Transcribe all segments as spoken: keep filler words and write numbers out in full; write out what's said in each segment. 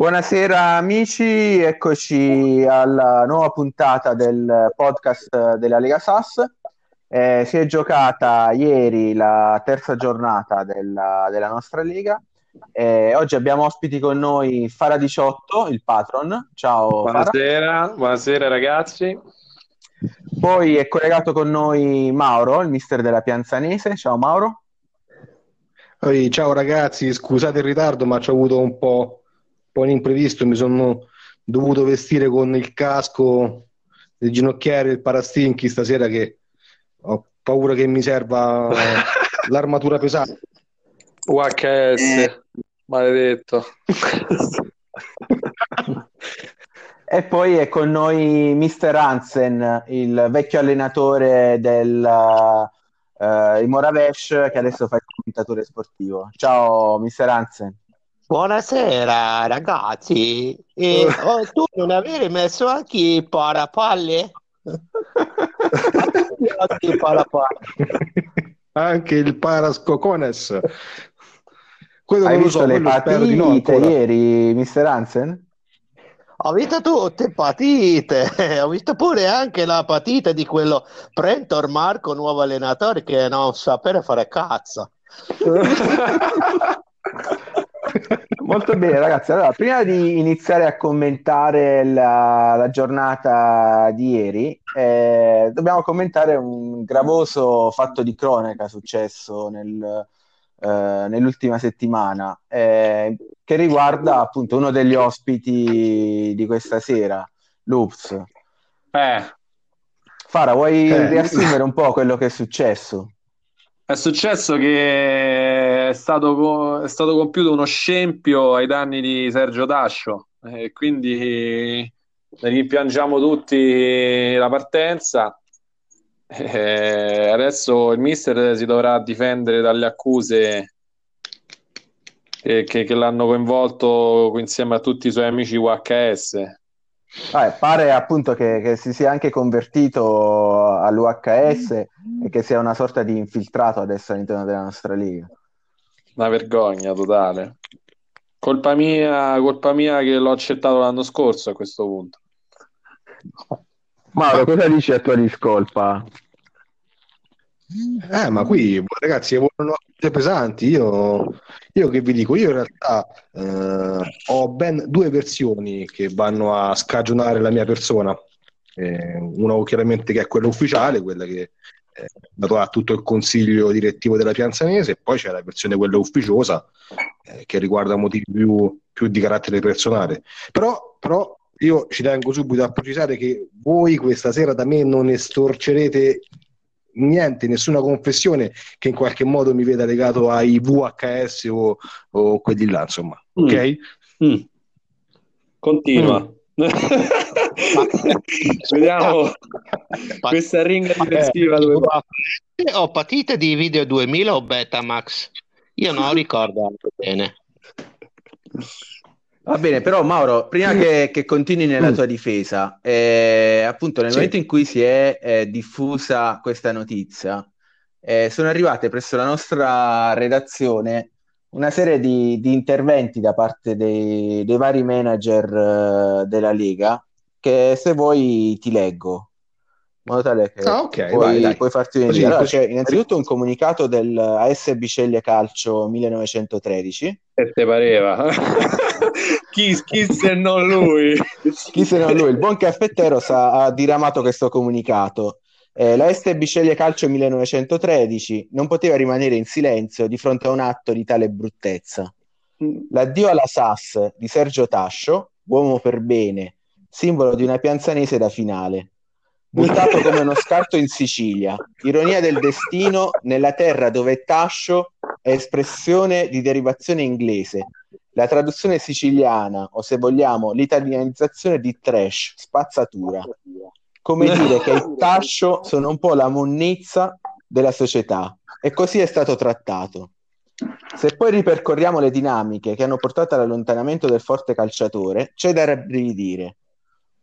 Buonasera amici, eccoci alla nuova puntata del podcast della Lega S A S. Eh, si è giocata ieri la terza giornata della, della nostra Lega. Eh, oggi abbiamo ospiti con noi Fara diciotto, il patron. Ciao. Buonasera, Fara. Buonasera ragazzi. Poi è collegato con noi Mauro, il mister della Pianzanese. Ciao Mauro. Oi, ciao ragazzi, scusate il ritardo ma ci ho avuto un po'... poi imprevisto, mi sono dovuto vestire con il casco, le ginocchiere e il parastinchi stasera che ho paura che mi serva l'armatura pesante. U H S, maledetto. E poi è con noi Mister Hansen, il vecchio allenatore del uh, Moravesh, che adesso fa il commentatore sportivo. Ciao Mister Hansen. Buonasera ragazzi, e, oh, tu non avevi messo anche i parapalle? Anche il parapalle. Anche il parascocones. Quello Hai non visto lo so, le partite no, ieri, Mister Hansen? Ho visto tutte partite, ho visto pure anche la partita di quello Prentor Marco, nuovo allenatore, che non sapere fare cazzo. Molto bene ragazzi, allora prima di iniziare a commentare la, la giornata di ieri eh, dobbiamo commentare un gravoso fatto di cronaca successo nel, eh, nell'ultima settimana eh, che riguarda appunto uno degli ospiti di questa sera, Lups. Eh. Fara, vuoi eh. riassumere un po' quello che è successo? È successo che è stato, è stato compiuto uno scempio ai danni di Sergio Tascio e quindi ne rimpiangiamo tutti la partenza. E adesso il mister si dovrà difendere dalle accuse che, che, che l'hanno coinvolto insieme a tutti i suoi amici U H S. Ah, pare appunto che, che si sia anche convertito all'U H S e che sia una sorta di infiltrato adesso all'interno della nostra Liga. Una vergogna totale. Colpa mia, colpa mia che l'ho accettato l'anno scorso a questo punto. Mauro, cosa dici a tua discolpa? Eh, ma qui ragazzi vogliono cose pesanti. Io, io che vi dico, io in realtà eh, ho ben due versioni che vanno a scagionare la mia persona. Eh, una chiaramente che è quella ufficiale, quella che eh, dato a tutto il consiglio direttivo della Pianzanese, e poi c'è la versione quella ufficiosa eh, che riguarda motivi più, più di carattere personale. Però, però io ci tengo subito a precisare che voi questa sera da me non estorcerete niente, nessuna confessione che in qualche modo mi veda legato ai V H S o, o quelli là, insomma, mm. ok? Mm. Continua. Mm. Vediamo questa ringa di descriva dove va. Ho patite di video duemila o Betamax? Io non ricordo bene. Va bene, però Mauro, prima che, che continui nella tua difesa, eh, appunto nel sì. momento in cui si è eh, diffusa questa notizia, eh, sono arrivate presso la nostra redazione una serie di, di interventi da parte dei, dei vari manager eh, della Lega, che se vuoi ti leggo, in modo tale che ah, okay, puoi, vai, dai. puoi farti un'idea. Così, allora, così. C'è innanzitutto un comunicato del A S Bisceglie Calcio millenovecentotredici. E te pareva... Chi, chi se non lui chi se non lui il buon caffettero sa, ha diramato questo comunicato. eh, la A S Bisceglie Calcio millenovecentotredici non poteva rimanere in silenzio di fronte a un atto di tale bruttezza. L'addio alla S A S di Sergio Tascio, uomo per bene, simbolo di una Pianzanese da finale, buttato come uno scarto in Sicilia, ironia del destino, nella terra dove Tascio è espressione di derivazione inglese, la traduzione siciliana o, se vogliamo, l'italianizzazione di trash, spazzatura. Come dire che il Tascio sono un po' la monnezza della società, e così è stato trattato. Se poi ripercorriamo le dinamiche che hanno portato all'allontanamento del forte calciatore, c'è da rabbrividire.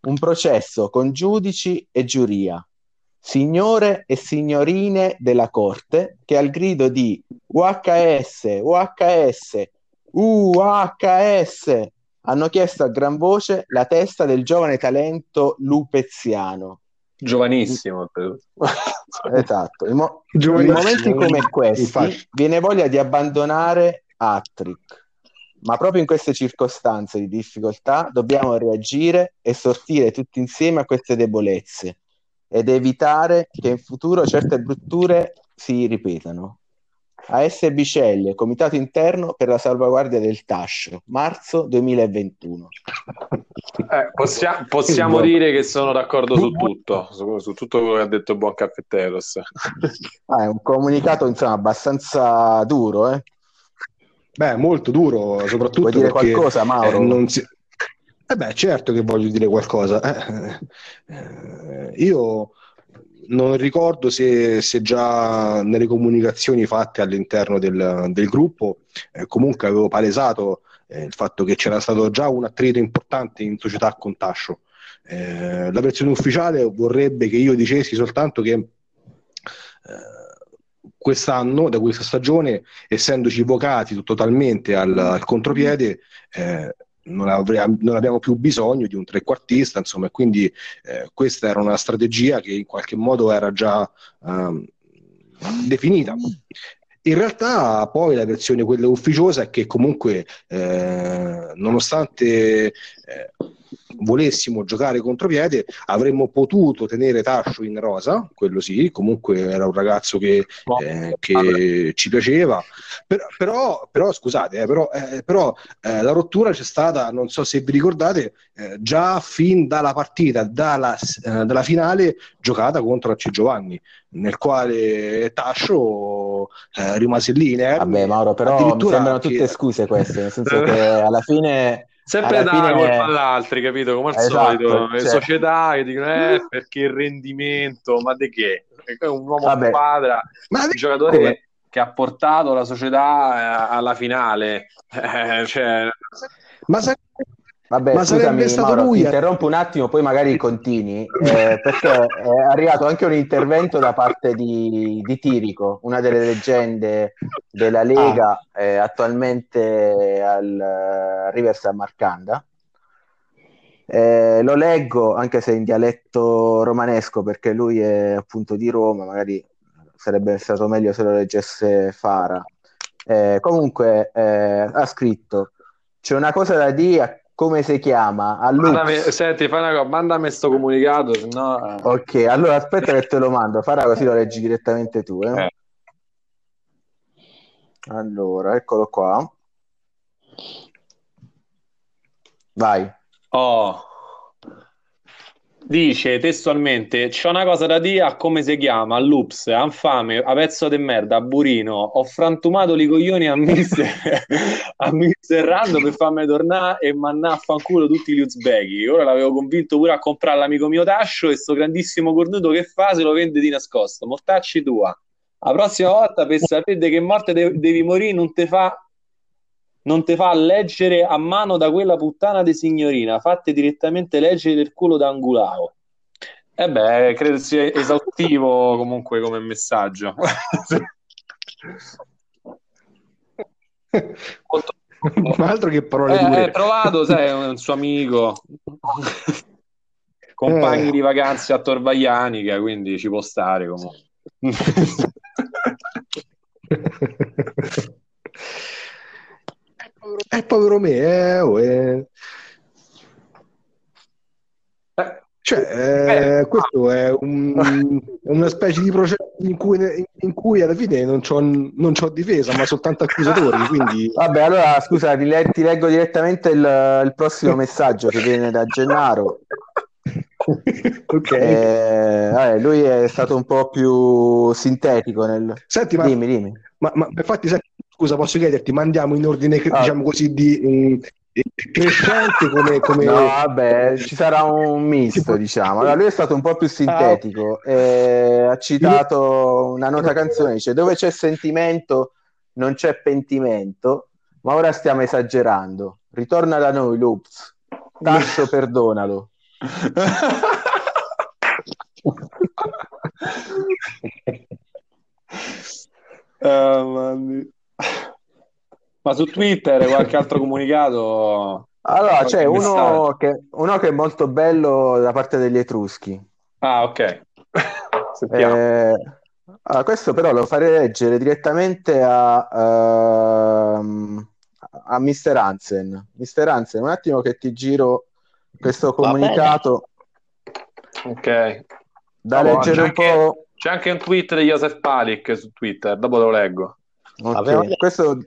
Un processo con giudici e giuria, signore e signorine della corte, che al grido di U H S, U H S, U H S hanno chiesto a gran voce la testa del giovane talento lupeziano. Giovanissimo. Esatto. In mo- momenti come questi infatti viene voglia di abbandonare Hattrick, ma proprio in queste circostanze di difficoltà dobbiamo reagire e sortire tutti insieme a queste debolezze ed evitare che in futuro certe brutture si ripetano. A S Bisceglie, comitato interno per la salvaguardia del Tascio, marzo duemilaventuno. Eh, possia- possiamo dire che sono d'accordo su tutto, su, su tutto quello che ha detto Buon Caffetteros. Ah, è un comunicato insomma abbastanza duro, eh? Beh, molto duro, soprattutto. Vuoi dire perché, qualcosa, Mauro? Eh, non si... eh beh, certo che voglio dire qualcosa. Eh, eh, io non ricordo se, se già nelle comunicazioni fatte all'interno del, del gruppo, eh, comunque avevo palesato eh, il fatto che c'era stato già un attrito importante in società con Tascio. Eh, la versione ufficiale vorrebbe che io dicessi soltanto che... Eh, quest'anno, da questa stagione, essendoci vocati totalmente al, al contropiede, eh, non, avrei, non abbiamo più bisogno di un trequartista, insomma, e quindi eh, questa era una strategia che in qualche modo era già um, definita. In realtà poi la versione quella ufficiosa è che comunque eh, nonostante eh, volessimo giocare contropiede avremmo potuto tenere Tascio in rosa, quello sì, comunque era un ragazzo che, eh, che ci piaceva, però, però, però scusate, eh, però, eh, però eh, la rottura c'è stata, non so se vi ricordate, eh, già fin dalla partita, dalla, eh, dalla finale giocata contro C Giovanni, nel quale Tascio eh, rimase lì inerme. Vabbè Mauro, però mi sembrano tutte che... scuse queste, nel senso che alla fine... Sempre da una colpa all'altra, capito? Come al esatto, solito, le cioè... società che dicono eh, perché il rendimento, ma di che? Perché è un uomo di squadra, un giocatore come... che ha portato la società alla finale. Eh, cioè... Ma sa... Vabbè, ma scusami, stato Mauro, lui... ti interrompo un attimo, poi magari continui, eh, perché è arrivato anche un intervento da parte di, di Tirico, una delle leggende della Lega, ah. eh, attualmente al uh, River San Marcanda. Eh, lo leggo, anche se in dialetto romanesco, perché lui è appunto di Roma, magari sarebbe stato meglio se lo leggesse Fara. Eh, comunque eh, ha scritto, c'è una cosa da dire... Come si chiama? Mandami, senti, fai una cosa, mandami sto comunicato, sennò... Ok, allora aspetta che te lo mando, Farà, così lo leggi direttamente tu. Eh? Eh. Allora, eccolo qua. Vai. Oh. Dice testualmente, c'è una cosa da dire a come si chiama, a Lups, a infame, a pezzo di merda, a burino, ho frantumato li coglioni a mister, a mister Rando per farmi tornare e mannà a fanculo tutti gli uzbeki, ora l'avevo convinto pure a comprare l'amico mio Tascio e sto grandissimo cornuto che fa se lo vende di nascosto, mortacci tua, la prossima volta per sapere che morte de- devi morire non te fa... non te fa leggere a mano da quella puttana di signorina, fatte direttamente leggere del culo d'angulao. E beh, credo sia esaustivo comunque come messaggio. Ma altro che parole eh, dure. Hai provato, sai, un suo amico, compagni eh. di vacanze a Tor Vaianica, quindi ci può stare comunque. È povero me, eh, oh, eh. Cioè, eh, questo è un, una specie di processo in cui, in cui alla fine non c'ho, non c'ho difesa, ma soltanto accusatori. Quindi... Vabbè, allora scusa, ti, le- ti leggo direttamente il, il prossimo messaggio che viene da Gennaro. Okay. Eh, vabbè, lui è stato un po' più sintetico nel... Senti, ma, dimmi, dimmi. Ma, ma infatti, senti, scusa, posso chiederti, ma andiamo in ordine, ah. diciamo così, di eh, crescente come, come... No, vabbè, ci sarà un misto, diciamo. Allora, lui è stato un po' più sintetico, ah. eh, ha citato una nota canzone, dice, dove c'è sentimento non c'è pentimento, ma ora stiamo esagerando. Ritorna da noi, Loops. Tascio, perdonalo. uh, ma su Twitter qualche altro comunicato Allora, c'è uno che, uno che è molto bello da parte degli Etruschi. Ah, ok. Sentiamo. Eh, allora, questo però lo farei leggere direttamente a, uh, a Mister Hansen. Mister Hansen, un attimo che ti giro questo comunicato. Ok. Da oh, leggere un anche, po'. C'è anche un tweet di Joseph Palik su Twitter, dopo lo leggo. Okay. Questo...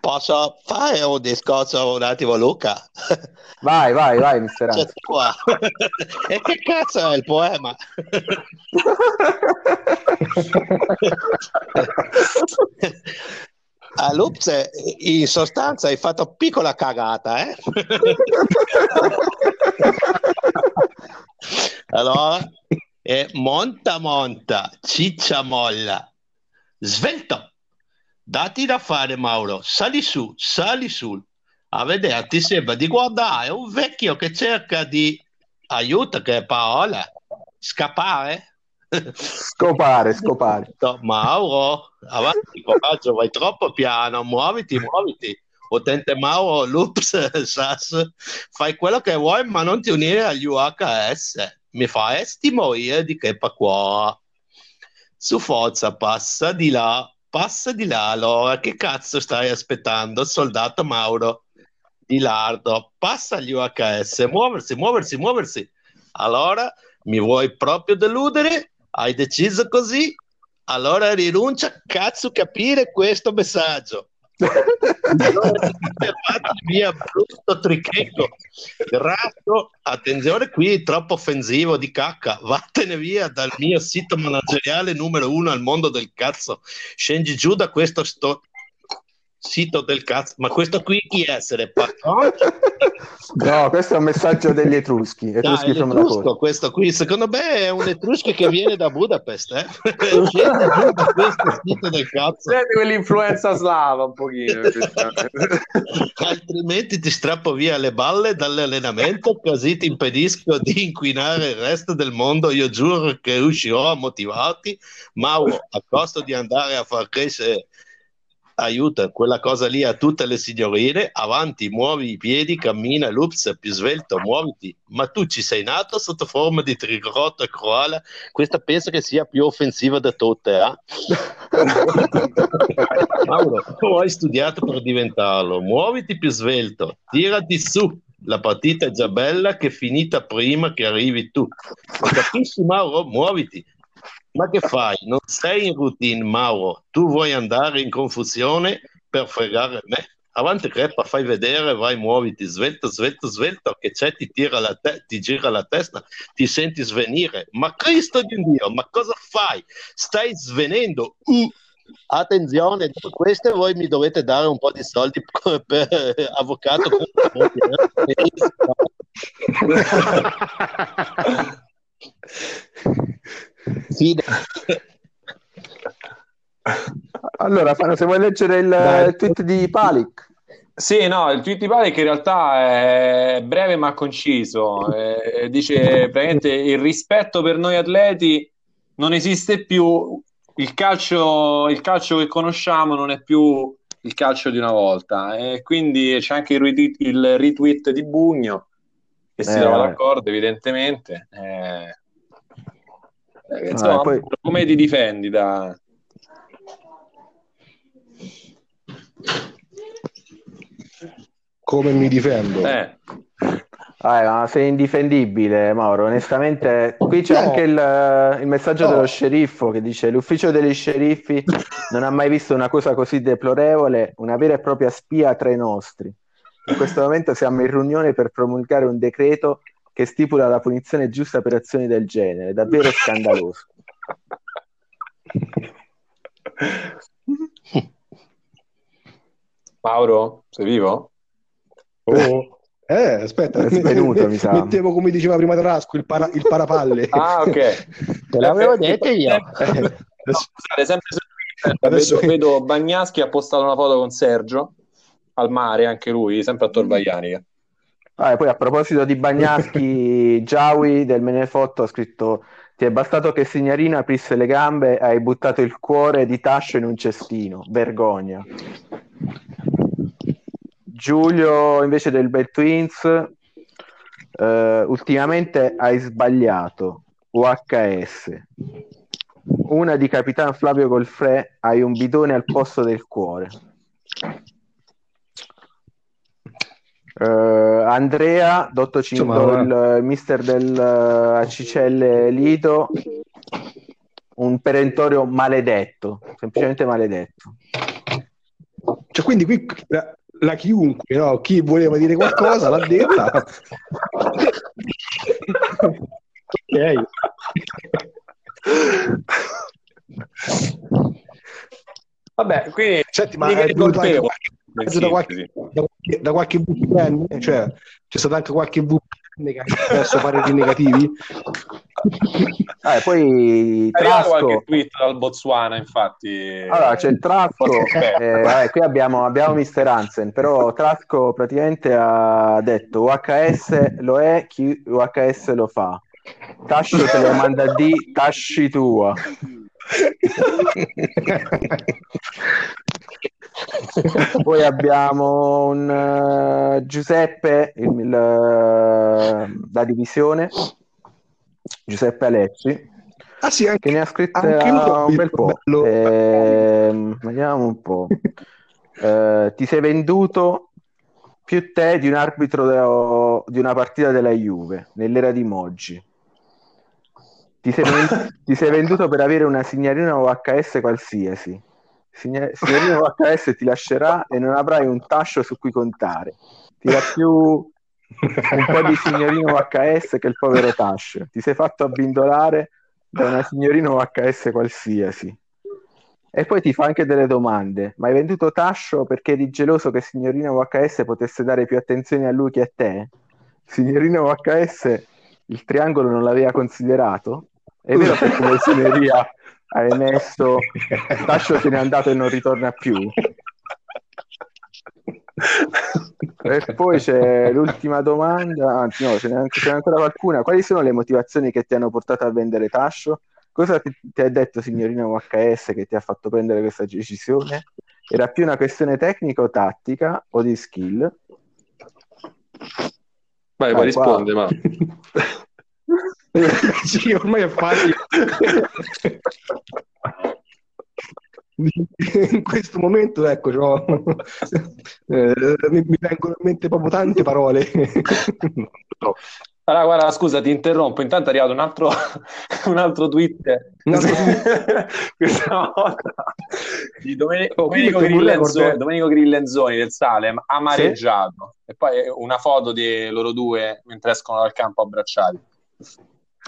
Posso fare un discorso un attimo, Luca? Vai, vai, vai, mister Hansen. Qua. E che cazzo è il poema? A Lupze, in sostanza, hai fatto piccola cagata, eh? Allora, eh, monta monta, ciccia molla, svelto. Dati da fare, Mauro, sali su, sali su. A vederti sembra di guardare un vecchio che cerca di, aiuto che parola, scappare. Scopare, scopare. Mauro, avanti, coraggio, vai troppo piano, muoviti, muoviti. Potente Mauro, Lups, Sas, fai quello che vuoi ma non ti unire agli U H S. Mi fai morire di che pa qua. Su forza, passa di là. Passa di là, allora, che cazzo stai aspettando, soldato Mauro di lardo? Passa gli U H S, muoversi, muoversi, muoversi. Allora, mi vuoi proprio deludere? Hai deciso così? Allora rinuncia, cazzo, capire questo messaggio. Allora, via brutto tricheco, grasso, attenzione qui, troppo offensivo di cacca, vattene via dal mio sito manageriale numero uno al mondo del cazzo, scendi giù da questo sto... sito del cazzo, ma questo qui chi essere? No, questo è un messaggio degli Etruschi, etruschi no, sono etrusco, questo qui secondo me è un Etrusco che viene da Budapest, eh? Scendi giù da questo sito del cazzo, senti quell'influenza slava un pochino altrimenti ti strappo via le balle dall'allenamento, così ti impedisco di inquinare il resto del mondo. Io giuro che riuscirò a motivarti, Mauro, a costo di andare a far crescere, aiuta quella cosa lì a tutte le signorine. Avanti, muovi i piedi, cammina, Lups, più svelto, muoviti. Ma tu ci sei nato sotto forma di tricotto e croala? Questa penso che sia più offensiva da tutte, eh? Mauro, tu hai studiato per diventarlo, muoviti più svelto, tirati su, la partita è già bella che è finita prima che arrivi tu, ma capisci Mauro? Muoviti. Ma che fai? Non sei in routine, Mauro. Tu vuoi andare in confusione per fregare me? Avanti, crepa, fai vedere, vai, muoviti, svelto, svelto, svelto, che c'è, ti tira la te- ti gira la testa, ti senti svenire. Ma Cristo di Dio, ma cosa fai? Stai svenendo. Uh. Attenzione, dopo queste voi mi dovete dare un po' di soldi per, per, per avvocato. Allora, se vuoi leggere il, Dai, il tweet di Palik. Sì, no, il tweet di Palik in realtà è breve ma conciso, eh, dice praticamente il rispetto per noi atleti non esiste più, il calcio, il calcio che conosciamo non è più il calcio di una volta, e eh, quindi c'è anche il retweet, il retweet di Bugno che eh, si trova d'accordo evidentemente, eh. Insomma, ah, poi... come ti difendi da... come mi difendo? Eh. Ah, ma sei indifendibile, Mauro, onestamente. Qui c'è no. anche il, il messaggio no. dello sceriffo che dice: l'ufficio degli sceriffi non ha mai visto una cosa così deplorevole, una vera e propria spia tra i nostri. In questo momento siamo in riunione per promulgare un decreto che stipula la punizione giusta per azioni del genere, davvero scandaloso. Mauro, sei vivo? Oh. Eh, aspetta, è venuto, mi sa. Mettevo, come diceva prima Tarasco, il, para, il parapalle. Ah, ok. Te l'avevo detto io. No, scusate, sempre su Twitter, adesso vedo, che... vedo Bagnaschi ha postato una foto con Sergio, al mare anche lui, sempre a Tor Vaianica. Ah, poi a proposito di Bagnaschi, Giaui del Menefotto ha scritto: ti è bastato che Signorino aprisse le gambe, hai buttato il cuore di Tascio in un cestino, vergogna. Giulio invece del Bet Twins, eh, ultimamente hai sbagliato U H S, una di Capitan Flavio Golfre, hai un bidone al posto del cuore. Uh, Andrea dottocinco, il mister del uh, Cicelle Lito, un perentorio maledetto, semplicemente maledetto. Cioè, quindi qui la, la chiunque, no? Chi voleva dire qualcosa l'ha detta. Ok. Vabbè, qui senti, ma è colpevole. Da qualche, da qualche, da qualche V P N, cioè c'è stato anche qualche V P N che ha perso pareri negativi. Ah, e poi Trasco, qualche tweet dal Botswana, infatti. Allora c'è il Trasco, eh, vabbè, qui abbiamo, abbiamo Mister Hansen, però Trasco praticamente ha detto U H S lo è, chi U H S lo fa. Tascio te lo manda di Tasci tua. Poi abbiamo un uh, Giuseppe, il, il, la divisione, Giuseppe Alecci. Ah, sì, anche, che ne ha scritto un, un bel po'. Eh, vediamo un po'. Eh, ti sei venduto più te di un arbitro de- di una partita della Juve nell'era di Moggi. Ti sei, ven- ti sei venduto per avere una signorina U H S qualsiasi. Signorino U H S ti lascerà e non avrai un tascio su cui contare. Ti dà più un po' di signorino U H S che il povero tascio. Ti sei fatto abbindolare da una signorina U H S qualsiasi. E poi ti fa anche delle domande. Ma hai venduto tascio perché eri geloso che signorino U H S potesse dare più attenzione a lui che a te? Signorino U H S il triangolo non l'aveva considerato? È vero che come signoria hai messo Tascio se n'è andato e non ritorna più. E poi c'è l'ultima domanda, anzi no, ce n'è, ce n'è ancora qualcuna. Quali sono le motivazioni che ti hanno portato a vendere Tascio? Cosa ti, ti ha detto signorina U H S che ti ha fatto prendere questa decisione? Era più una questione tecnica o tattica o di skill? Vai, ah, vai, risponde, ma... Sì, ormai è facile. In questo momento, ecco, cioè, eh, mi, mi vengono in mente proprio tante parole. No. Allora, guarda, scusa, ti interrompo. Intanto è arrivato un altro, un altro tweet, un altro... questa volta di Domen- oh, Domenico, Grillenzo- Domenico Grillenzoni del Salem, amareggiato. Sì? E poi una foto di loro due mentre escono dal campo abbracciati.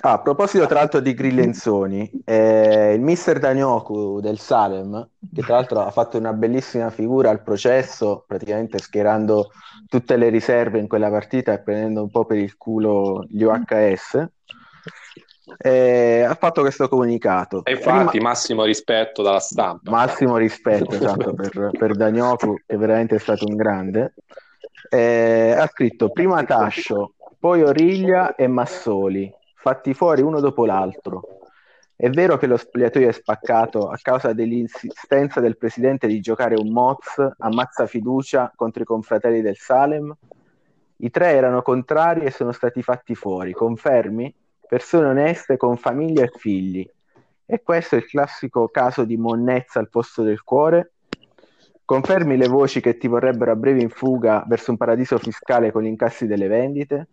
Ah, a proposito tra l'altro di Grillenzoni, eh, il mister Danyoku del Salem, che tra l'altro ha fatto una bellissima figura al processo, praticamente schierando tutte le riserve in quella partita e prendendo un po' per il culo gli U H S, eh, ha fatto questo comunicato e infatti Prima... massimo rispetto dalla stampa, massimo rispetto esatto, per, per Danyoku, che veramente è stato un grande, eh, ha scritto prima Tascio, poi Origlia e Massoli, fatti fuori uno dopo l'altro. È vero che lo spogliatoio è spaccato a causa dell'insistenza del presidente di giocare un Moz a mazza fiducia contro i confratelli del Salem? I tre erano contrari e sono stati fatti fuori, confermi? Persone oneste con famiglia e figli. E questo è il classico caso di monnezza al posto del cuore? Confermi le voci che ti vorrebbero a breve in fuga verso un paradiso fiscale con gli incassi delle vendite?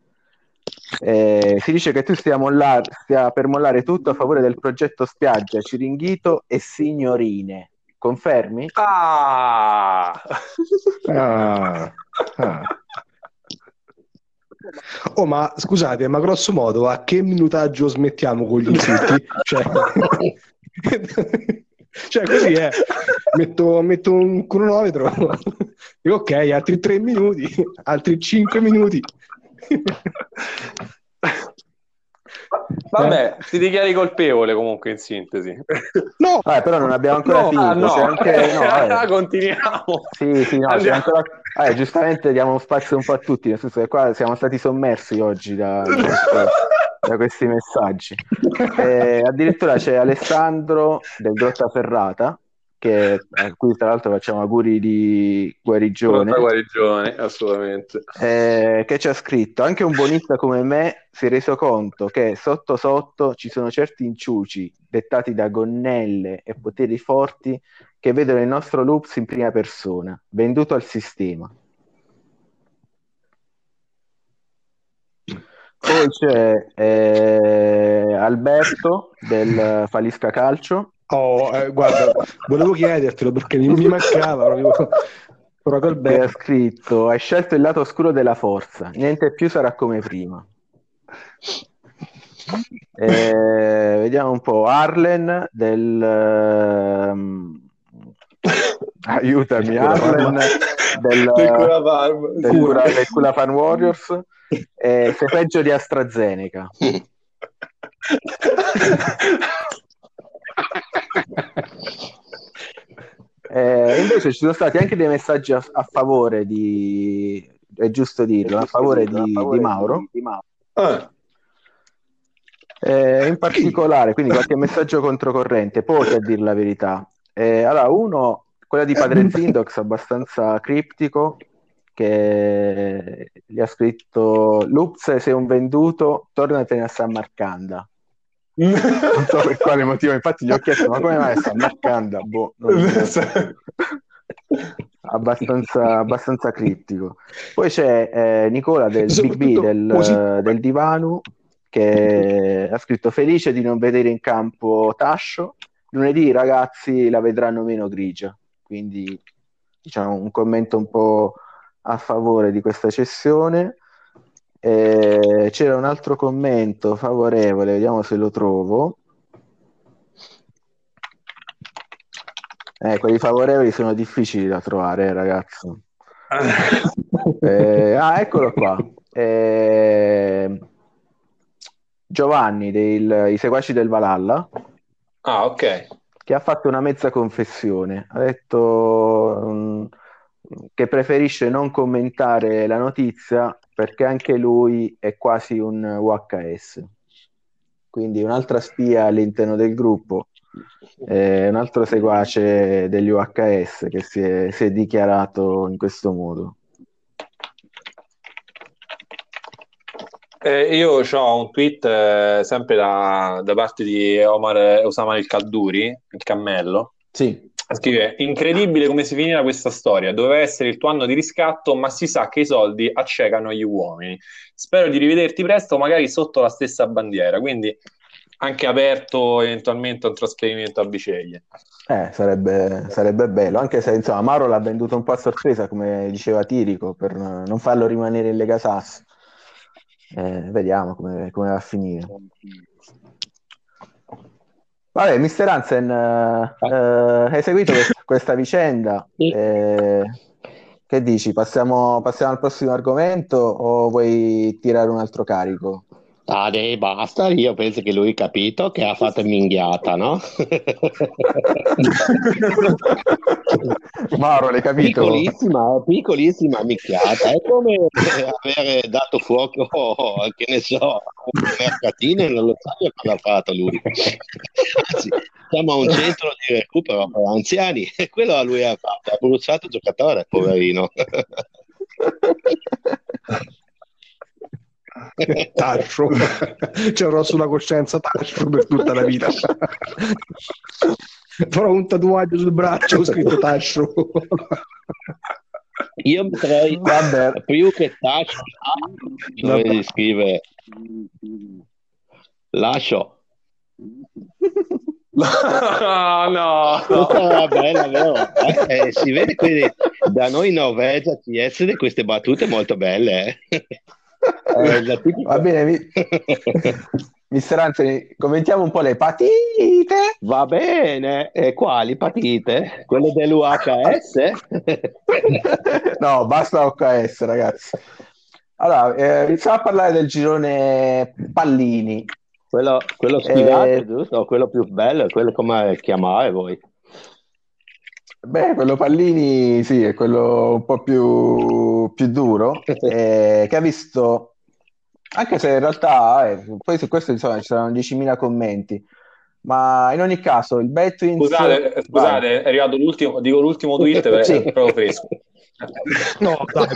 Eh, si dice che tu stia, mollar, stia per mollare tutto a favore del progetto spiaggia, Ciringhito e signorine, confermi? Ah, ah. ah. Oh, ma scusate, ma grosso modo a che minutaggio smettiamo con gli insulti? Cioè... cioè così è, metto, metto un cronometro, dico ok, altri tre minuti, altri cinque minuti. Vabbè, eh? Ti dichiari colpevole comunque, in sintesi. No, vabbè, però non abbiamo ancora no, finito. Ah, no. C'è anche... no, eh. Continuiamo. Sì, sì, no, c'è ancora... eh, giustamente diamo spazio un po' a tutti, nel senso che qua siamo stati sommersi oggi da, da questi messaggi. Eh, addirittura c'è Alessandro del Grottaferrata che a cui tra l'altro facciamo auguri di guarigione. Pronta guarigione, assolutamente. Eh, che ci ha scritto: anche un buonista come me si è reso conto che sotto sotto ci sono certi inciuci dettati da gonnelle e poteri forti che vedono il nostro Loops in prima persona, venduto al sistema. Poi c'è eh, Alberto del Falisca Calcio. Oh, eh, guarda, volevo chiedertelo perché mi, mi mancava proprio, proprio bene. Hai scritto: hai scelto il lato oscuro della forza, niente più sarà come prima. Eh, vediamo un po'. Arlen del um... aiutami, Arlen del Cula Fan Warriors. Eh, sei peggio di AstraZeneca. Eh, invece ci sono stati anche dei messaggi a, a favore di, è giusto dirlo, a favore di, di Mauro, di Mauro. Ah. Eh, in particolare, quindi qualche messaggio controcorrente, pochi a dir la verità. Eh, allora, uno, quella di Padre Zindox, abbastanza criptico, che gli ha scritto: Lux, sei un venduto, tornatene a San Marcanda. Non so per quale motivo, infatti gli ho chiesto: ma come mai sta marcando? Boh, abbastanza, abbastanza criptico. Poi c'è eh, Nicola del Big B del, del Divano, che ha scritto: felice di non vedere in campo Tascio, lunedì i ragazzi la vedranno meno grigia. Quindi diciamo un commento un po' a favore di questa cessione. Eh, c'era un altro commento favorevole, vediamo se lo trovo. Eh, quelli favorevoli sono difficili da trovare, eh, ragazzo. Eh, ah, eccolo qua. Eh, Giovanni, dei seguaci del Valhalla. Ah, ok. Che ha fatto una mezza confessione. Ha detto um, che preferisce non commentare la notizia perché anche lui è quasi un U H S, quindi un'altra spia all'interno del gruppo, eh, un altro seguace degli U H S che si è, si è dichiarato in questo modo. Eh, io ho un tweet eh, sempre da, da parte di Omar Osama El Kadduri, il cammello. Sì. Scrive: incredibile come si finirà questa storia, doveva essere il tuo anno di riscatto, ma si sa che i soldi accecano gli uomini, spero di rivederti presto, magari sotto la stessa bandiera. Quindi anche aperto eventualmente un trasferimento a Bisceglie, eh, sarebbe, sarebbe bello, anche se insomma Mauro l'ha venduto un po' a sorpresa, come diceva Tirico, per non farlo rimanere in Lega S A S. Eh, vediamo come, come va a finire. Vabbè, Mister Hansen, eh, eh, hai seguito questa vicenda, eh, che dici? Passiamo, passiamo al prossimo argomento o vuoi tirare un altro carico? Ah, dai, basta, io penso che lui ha capito che ha fatto minchiata, no? Mauro, l'hai capito? Piccolissima, piccolissima minchiata, è come avere dato fuoco, che ne so, a un mercatino, non lo so cosa ha fatto lui. Anzi, siamo a un centro di recupero per anziani, e quello lui ha fatto, ha bruciato il giocatore, poverino. Tascio, ci avrò sulla coscienza Tascio per tutta la vita. Farò un tatuaggio sul braccio ho scritto Tascio. Io metterei più che Tascio, dove scrive Lascio. No, no, no. Tutta bella, vero? Eh, eh, si vede, quindi da noi in Norvegia ci essere queste battute molto belle. Eh. Eh, va bene, mi... Mister Anthony, commentiamo un po' le patite. Va bene, e quali patite? Quelle dell'U H S? No, basta U H S, ragazzi. Allora, eh, iniziamo a parlare del girone pallini. Quello, quello sfigato, eh... giusto? Quello più bello, quello come chiamare voi? Beh, quello pallini sì, è quello un po' più, più duro, eh, che ha visto, anche se in realtà, eh, poi su questo insomma ci saranno diecimila commenti, Ma in ogni caso il Bet Twins... Scusate, scusate vai. È arrivato l'ultimo, dico l'ultimo tweet perché sì. È proprio fresco. No, dai.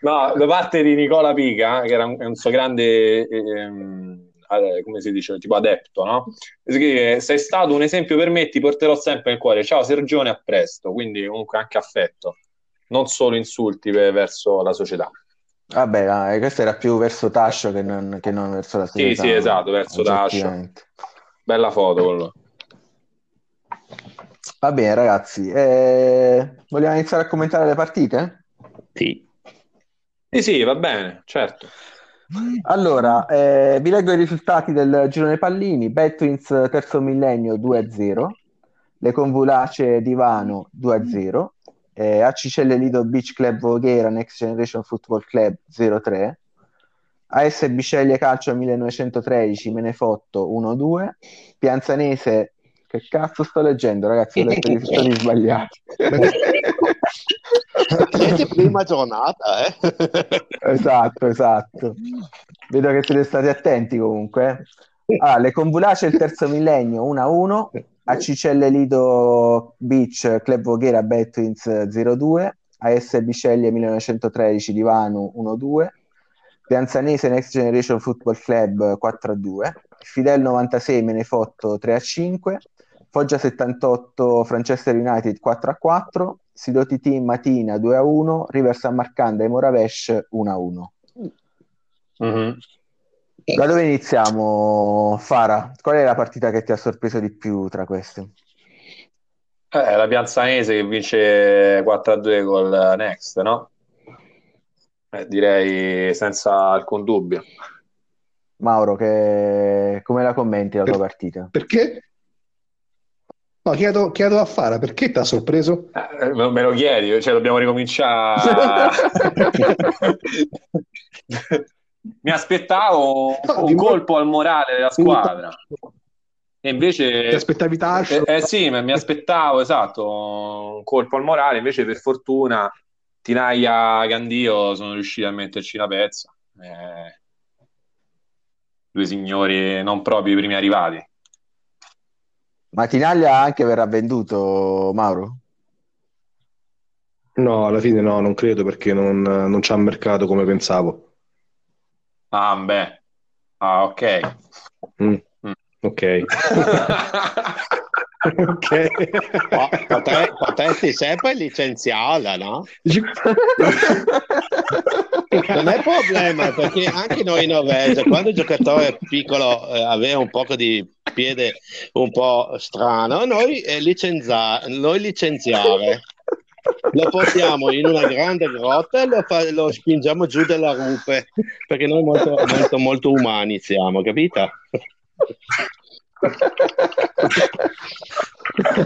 No, da parte di Nicola Pica, che era un, un suo grande, ehm, come si dice, tipo adepto, no? Scrive: sei stato un esempio per me, ti porterò sempre nel cuore. Ciao Sergione, a presto. Quindi comunque anche affetto, non solo insulti per, verso la società. Vabbè, questo era più verso Tascio che non, che non verso la società. Sì, sì, esatto, verso Tascio. Bella foto quello. Va bene ragazzi, eh, vogliamo iniziare a commentare le partite? Sì. Sì, sì, va bene, certo. Allora, eh, vi leggo i risultati del girone pallini. Bet Twins terzo millennio due a zero, Le Convulace Divano due a zero, eh, a Cicelle Lito Beach Club Voghera Next Generation Football Club zero a tre, A S Bisceglie Calcio millenovecentotredici Menefotto uno a due, Pianzanese... Che cazzo sto leggendo, ragazzi? Ho letto i risultati sbagliati. Prima giornata, eh? Esatto, esatto. Vedo che siete stati attenti comunque. Ah, Le Convulace il terzo millennio uno a uno, a Cicelle Lido Beach Club Voghera Bet Twins zero a due, A S Bisceglie millenovecentotredici Divano uno a due, Pianzanese Next Generation Football Club quattro a due, Fidel novantasei Menefotto tre a cinque, Foggia settantotto Francesco United quattro a quattro, Sidoti Team Matina due a uno, River San Marcanda e Moravesh uno a uno. Mm-hmm. Da dove iniziamo, Fara? Qual è la partita che ti ha sorpreso di più tra queste? Eh, la Pianzanese che vince quattro a due col Next, no? Eh, direi senza alcun dubbio. Mauro, che... come la commenti la per... tua partita? Perché? No, chiedo, chiedo a Fara, perché ti ha sorpreso? Eh, me lo chiedi, cioè dobbiamo ricominciare. Mi aspettavo no, un colpo mo- al morale della squadra. E invece... Ti aspettavi Tascio? Eh, eh sì, mi aspettavo, esatto, un colpo al morale, invece per fortuna Tinaia e Gandio sono riusciti a metterci la pezza. Eh... Due signori non proprio i primi arrivati. Ma Tinaglia anche verrà venduto, Mauro? No, alla fine no, non credo, perché non, non c'è un mercato come pensavo. Ah, beh. Ah, ok. Mm. Mm. Ok. Ok. Oh, potrei, potresti sempre licenziarla, no? Non è problema, perché anche noi in Norvegia, quando il giocatore è piccolo, eh, aveva un po' di piede un po' strano, noi, eh, licenza- noi licenziare lo portiamo in una grande grotta e lo, fa- lo spingiamo giù della rupe, perché noi molto, molto, molto umani siamo, capito?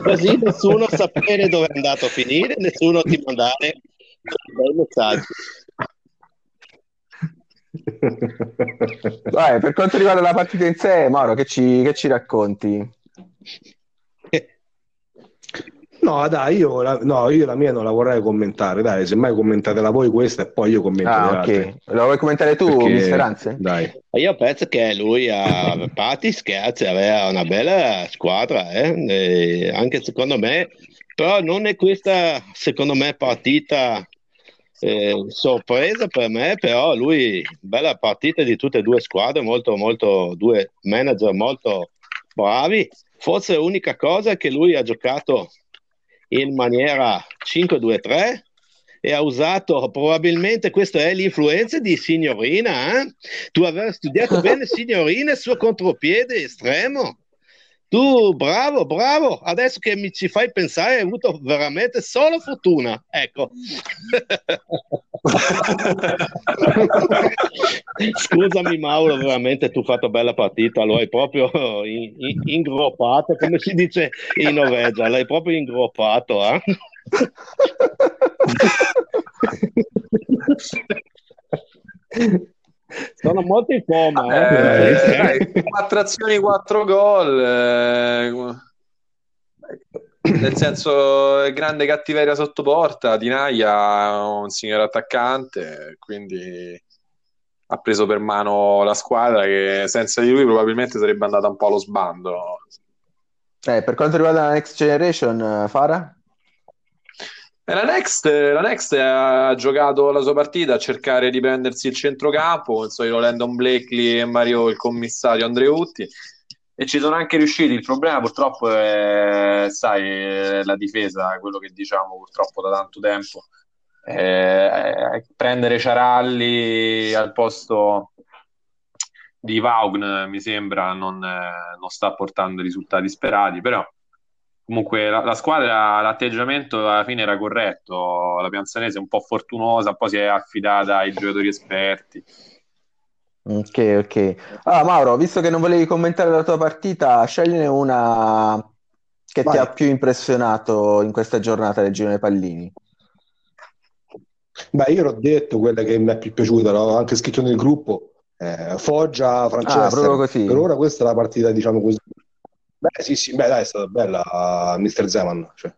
Così nessuno sa bene dove è andato a finire, nessuno ti mandare dei messaggi. Vai, per quanto riguarda la partita in sé, Mauro, che ci, che ci racconti? No, dai, io la, no, io la mia non la vorrei commentare, dai, semmai commentatela voi questa e poi io commento ah, le altre. Okay. La vuoi commentare tu, perché... Mister Hansen? Dai. Io penso che lui a parti scherzi aveva una bella squadra, eh? E anche secondo me, però non è questa, secondo me, partita eh, sorpresa per me, però lui, bella partita di tutte e due squadre, molto, molto, due manager molto bravi, forse l'unica cosa che lui ha giocato in maniera cinque due tre e ha usato probabilmente, questa è l'influenza di Signorina, eh? Tu avevi studiato bene Signorina, il suo contropiede estremo, tu bravo bravo, adesso che mi ci fai pensare hai avuto veramente solo fortuna, ecco. Scusami Mauro, veramente tu hai fatto bella partita, lo hai proprio in, in, ingroppato, come si dice in Norvegia, l'hai proprio ingroppato, eh? Sono molto in forma, eh, eh, dai, quattro azioni, quattro gol, eh, nel senso grande cattiveria sotto porta. Tinaia un signor attaccante, quindi ha preso per mano la squadra, che senza di lui probabilmente sarebbe andata un po' allo sbando. Eh, per quanto riguarda la Next Generation, Fara? E la Next, la Next ha giocato la sua partita a cercare di prendersi il centrocampo con il solito Landon Blakely e Mario, il commissario Andreutti, e ci sono anche riusciti. Il problema purtroppo è, sai, la difesa, quello che diciamo purtroppo da tanto tempo, eh, prendere Ciaralli al posto di Vaugn mi sembra non, non sta portando i risultati sperati, però comunque la, la squadra, l'atteggiamento alla fine era corretto. La Pianzanese è un po' fortunosa, poi si è affidata ai giocatori esperti. Ok, ok. Allora Mauro, visto che non volevi commentare la tua partita, scegliene una che Vai. Ti ha più impressionato in questa giornata del girone pallini. Beh, io l'ho detto, quella che mi è più piaciuta, l'ho anche scritto nel gruppo, eh, Foggia Francesca. Ah, per ora questa è la partita, diciamo così. Beh, sì, sì, beh, dai, è stata bella, mister Zeman, cioè,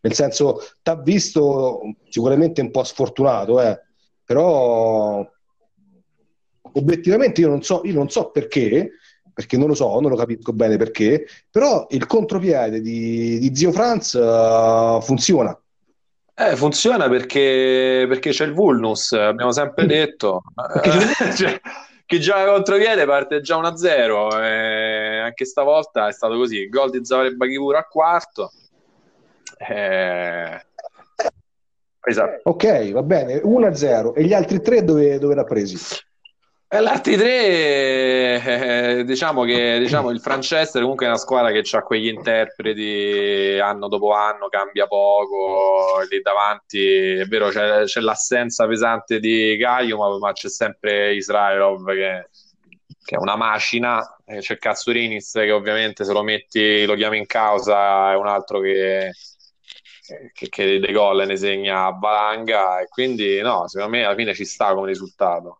nel senso, t'ha visto sicuramente un po' sfortunato, eh, però obiettivamente io non so, io non so perché, perché non lo so, non lo capisco bene perché, però il contropiede di, di Zio Franz uh, funziona. Eh, funziona perché, perché c'è il Vulnus, abbiamo sempre detto. Cioè, chi gioca contro Chiede parte già uno a zero, eh, anche stavolta è stato così. Il gol di Zavare Baghipuro al quarto, eh, esatto. Ok, va bene, uno a zero, e gli altri tre dove, dove l'ha presi? E gli altri tre, eh, diciamo che diciamo il Francesco comunque è una squadra che ha quegli interpreti anno dopo anno, cambia poco lì davanti. È vero, c'è, c'è l'assenza pesante di Gaio, ma, ma c'è sempre Israelov che, che è una macina, c'è Katsurinis che ovviamente se lo metti, lo chiami in causa, è un altro che che, che dei gol ne segna a valanga, e quindi no, secondo me alla fine ci sta come risultato.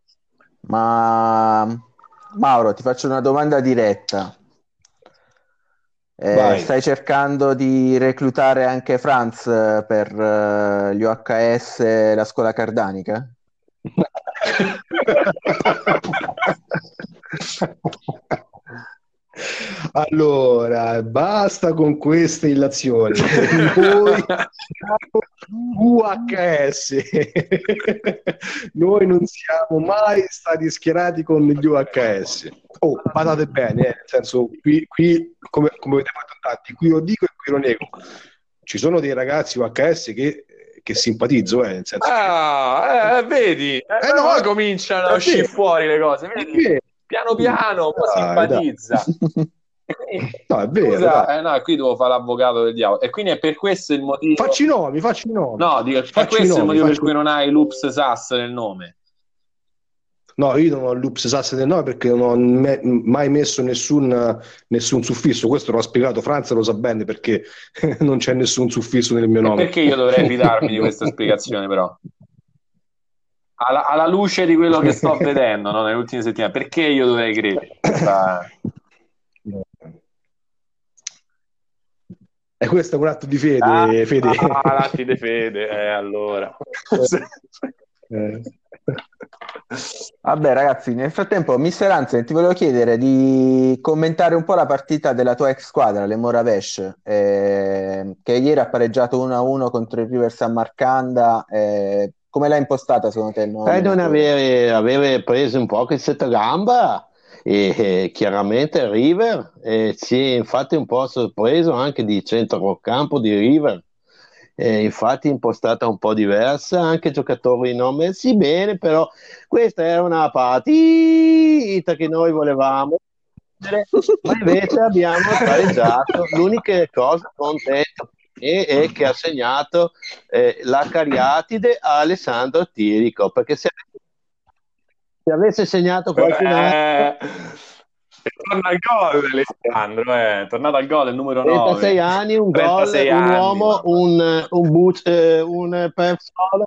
Ma Mauro, ti faccio una domanda diretta, eh, stai cercando di reclutare anche Franz per uh, gli O H S e la scuola cardanica? Allora, basta con queste illazioni. Noi U H S noi non siamo mai stati schierati con gli U H S. Oh, badate bene, eh, nel senso, qui, qui come, come avete fatto tanti, qui lo dico e qui lo nego. Ci sono dei ragazzi U H S che, che simpatizzo, eh, nel senso ah, che... eh, vedi, eh, eh, no, cominciano a uscire fuori le cose, vedi? Piano piano, poi simpatizza. No, è vero. Scusa, eh, no, qui devo fare l'avvocato del diavolo. E quindi è per questo il motivo. Facci nomi, facci nomi. No, dico, facci per questo nomi, il motivo facci... per cui non hai l'Ups S A S nel nome. No, io non ho l'Ups S A S nel nome perché non ho me- mai messo nessun, nessun suffisso. Questo l'ho spiegato, Franza lo sa bene, perché non c'è nessun suffisso nel mio nome. E perché io dovrei fidarmi di questa spiegazione, però? Alla, alla luce di quello che sto vedendo, no, nelle ultime settimane, perché io dovrei credere? Ma... e questo è un atto di fede, ah, fede. Ah, l'atti di fede, eh, allora. eh. Vabbè ragazzi, nel frattempo mister Hansen, ti volevo chiedere di commentare un po' la partita della tua ex squadra, le Moravesh, eh, che ieri ha pareggiato uno a uno contro il River San Marcanda. eh, Come l'ha impostata secondo te? Per non avere, avere preso un po' che settagamba, e, e chiaramente River, e ci è infatti un po' sorpreso anche di centrocampo di River, e infatti impostata un po' diversa, anche giocatori non messi bene, però questa era una partita che noi volevamo, ma invece abbiamo pareggiato. L'unica cosa contenta E, e che ha segnato eh, la cariatide a Alessandro Tirico, perché se, se avesse segnato qualcun altro, eh, torna al gol Alessandro, eh, tornato al gol il numero nove, trentasei anni, un gol, un anni, uomo, vabbè. un un buc, eh, un persolo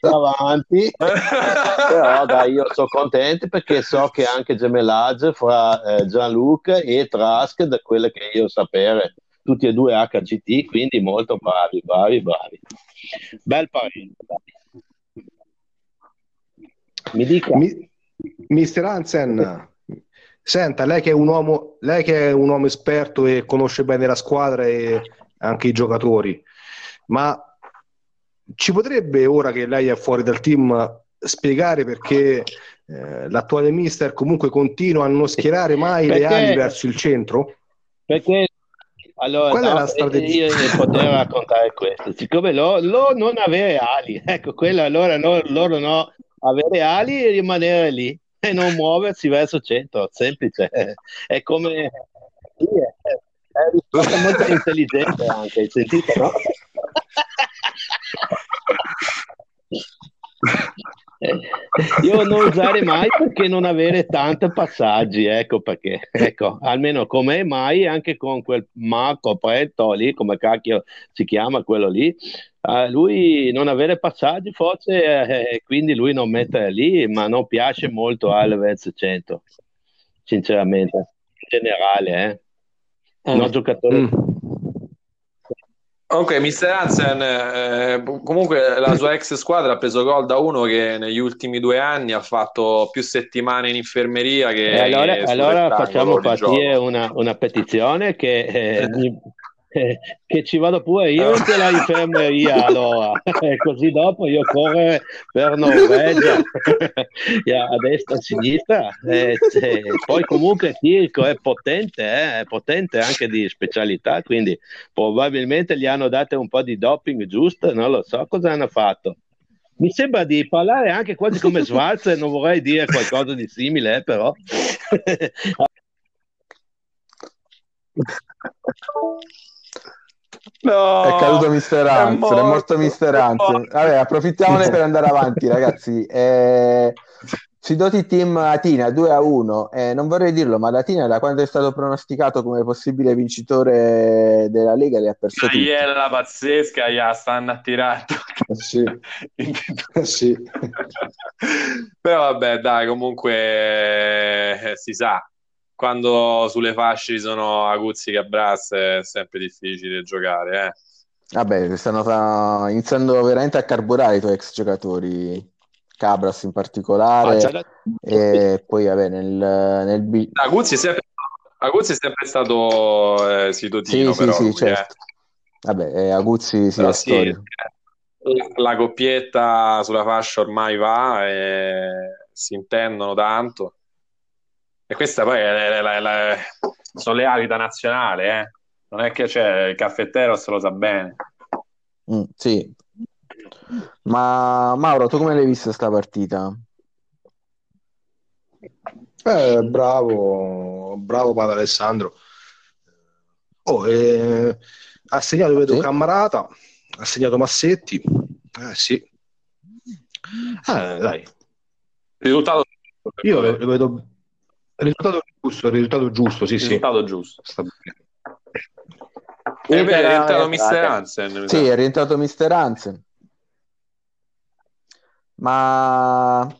davanti. Però dai, io sono contento perché so che anche gemellaggio fra eh, Gianluca e Trask, da quelle che io sapere, tutti e due H G T, quindi molto bravi, bravi, bravi. Bel parente. Mi dica. Mi, Mister Hansen, senta, lei che, è un uomo, lei che è un uomo esperto e conosce bene la squadra e anche i giocatori, ma ci potrebbe, ora che lei è fuori dal team, spiegare perché eh, l'attuale mister comunque continua a non schierare mai perché, le ali verso il centro? Perché allora qual è no, la strategia? Io ne potevo raccontare questo, siccome loro, loro non avere ali, ecco quello, allora no, loro no, avere ali e rimanere lì e non muoversi verso il centro, semplice, è come sì, è, è risposta molto intelligente anche, hai sentito, no? Io non usare mai perché non avere tanti passaggi, ecco perché, ecco, almeno come mai anche con quel Marco Pretto lì, come cacchio si chiama quello lì, uh, lui non avere passaggi forse, eh, quindi lui non mette lì, ma non piace molto al verso cento, sinceramente, in generale, eh. Un mm. giocatore... Mm. Ok, mister Hansen, eh, comunque la sua ex squadra ha preso gol da uno che negli ultimi due anni ha fatto più settimane in infermeria che... E allora, allora facciamo partire una, una petizione che, eh, eh, che ci vado pure io in la infermeria, allora, così dopo io corro per Norvegia, a destra, a sinistra, e, e, poi comunque Tirico è potente, eh, è potente anche di specialità, quindi probabilmente gli hanno dato un po' di doping giusto, non lo so cosa hanno fatto. Mi sembra di parlare anche quasi come Schwarz, non vorrei dire qualcosa di simile, eh, però... No, è caduto Mister Hansen, è morto, è morto Mister Hansen. Vabbè, approfittiamone per andare avanti, ragazzi. Eh, Sidoti Team Latina due a uno. Eh, non vorrei dirlo, ma Latina, da quando è stato pronosticato come possibile vincitore della Lega, le ha perso tutti. La pazzesca, ya, stanno attirato. Sì. Sì. Però vabbè, dai, comunque eh, si sa. Quando sulle fasce sono Aguzzi che abbraccia è sempre difficile giocare, eh. Vabbè, stanno iniziando veramente a carburare i tuoi ex giocatori, Cabras in particolare, ah, da... e poi vabbè nel, nel... Aguzzi, è sempre... Aguzzi è sempre stato eh, sitotino, sì, però sì, sì, lui, certo. Eh. Vabbè, eh, Aguzzi sì, la sì, storia. La coppietta sulla fascia ormai va e si intendono tanto. E questa poi è la, la, la, sono le ali da nazionale, eh? Non è che c'è il caffettero, se lo sa bene. Mm, sì. Ma Mauro, tu come l'hai vista sta partita? Eh, bravo, bravo Padre Alessandro. Oh, eh, ha segnato, vedo, sì? Cammarata, ha segnato Massetti. Eh sì. Ah, dai. Il risultato io lo, lo vedo. Il risultato giusto, il risultato giusto, sì, il sì. risultato giusto. Sta bene. E beh, è rientrato Mister Hansen. Sì, è rientrato Mister Hansen. Ma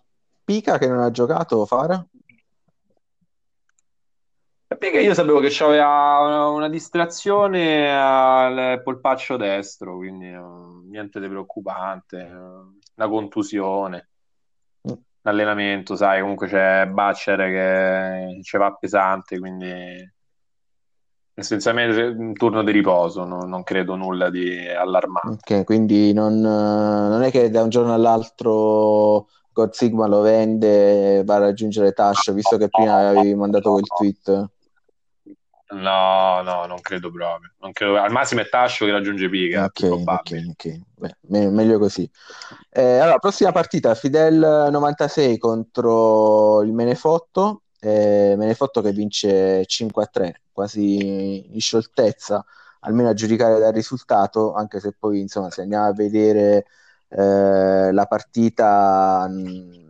Pica che non ha giocato, Fara? Pica io sapevo che c'aveva una, una distrazione al polpaccio destro, quindi niente di preoccupante, una contusione. Allenamento, sai, comunque c'è Baccere che ci va pesante, quindi essenzialmente un turno di riposo, no, non credo nulla di allarmante. Ok, quindi non, non è che da un giorno all'altro God Sigma lo vende, va a raggiungere Tascio, visto che prima avevi mandato quel tweet. No, no, non credo proprio. Non credo... Al massimo è Tascio che raggiunge Pica. Ok, ok, okay. Beh, me- meglio così. Eh, allora, prossima partita: Fidel novantasei contro il Menefotto. Eh, Menefotto che vince cinque a tre, quasi in scioltezza, almeno a giudicare dal risultato. Anche se poi, insomma, se andiamo a vedere eh, la partita, mh,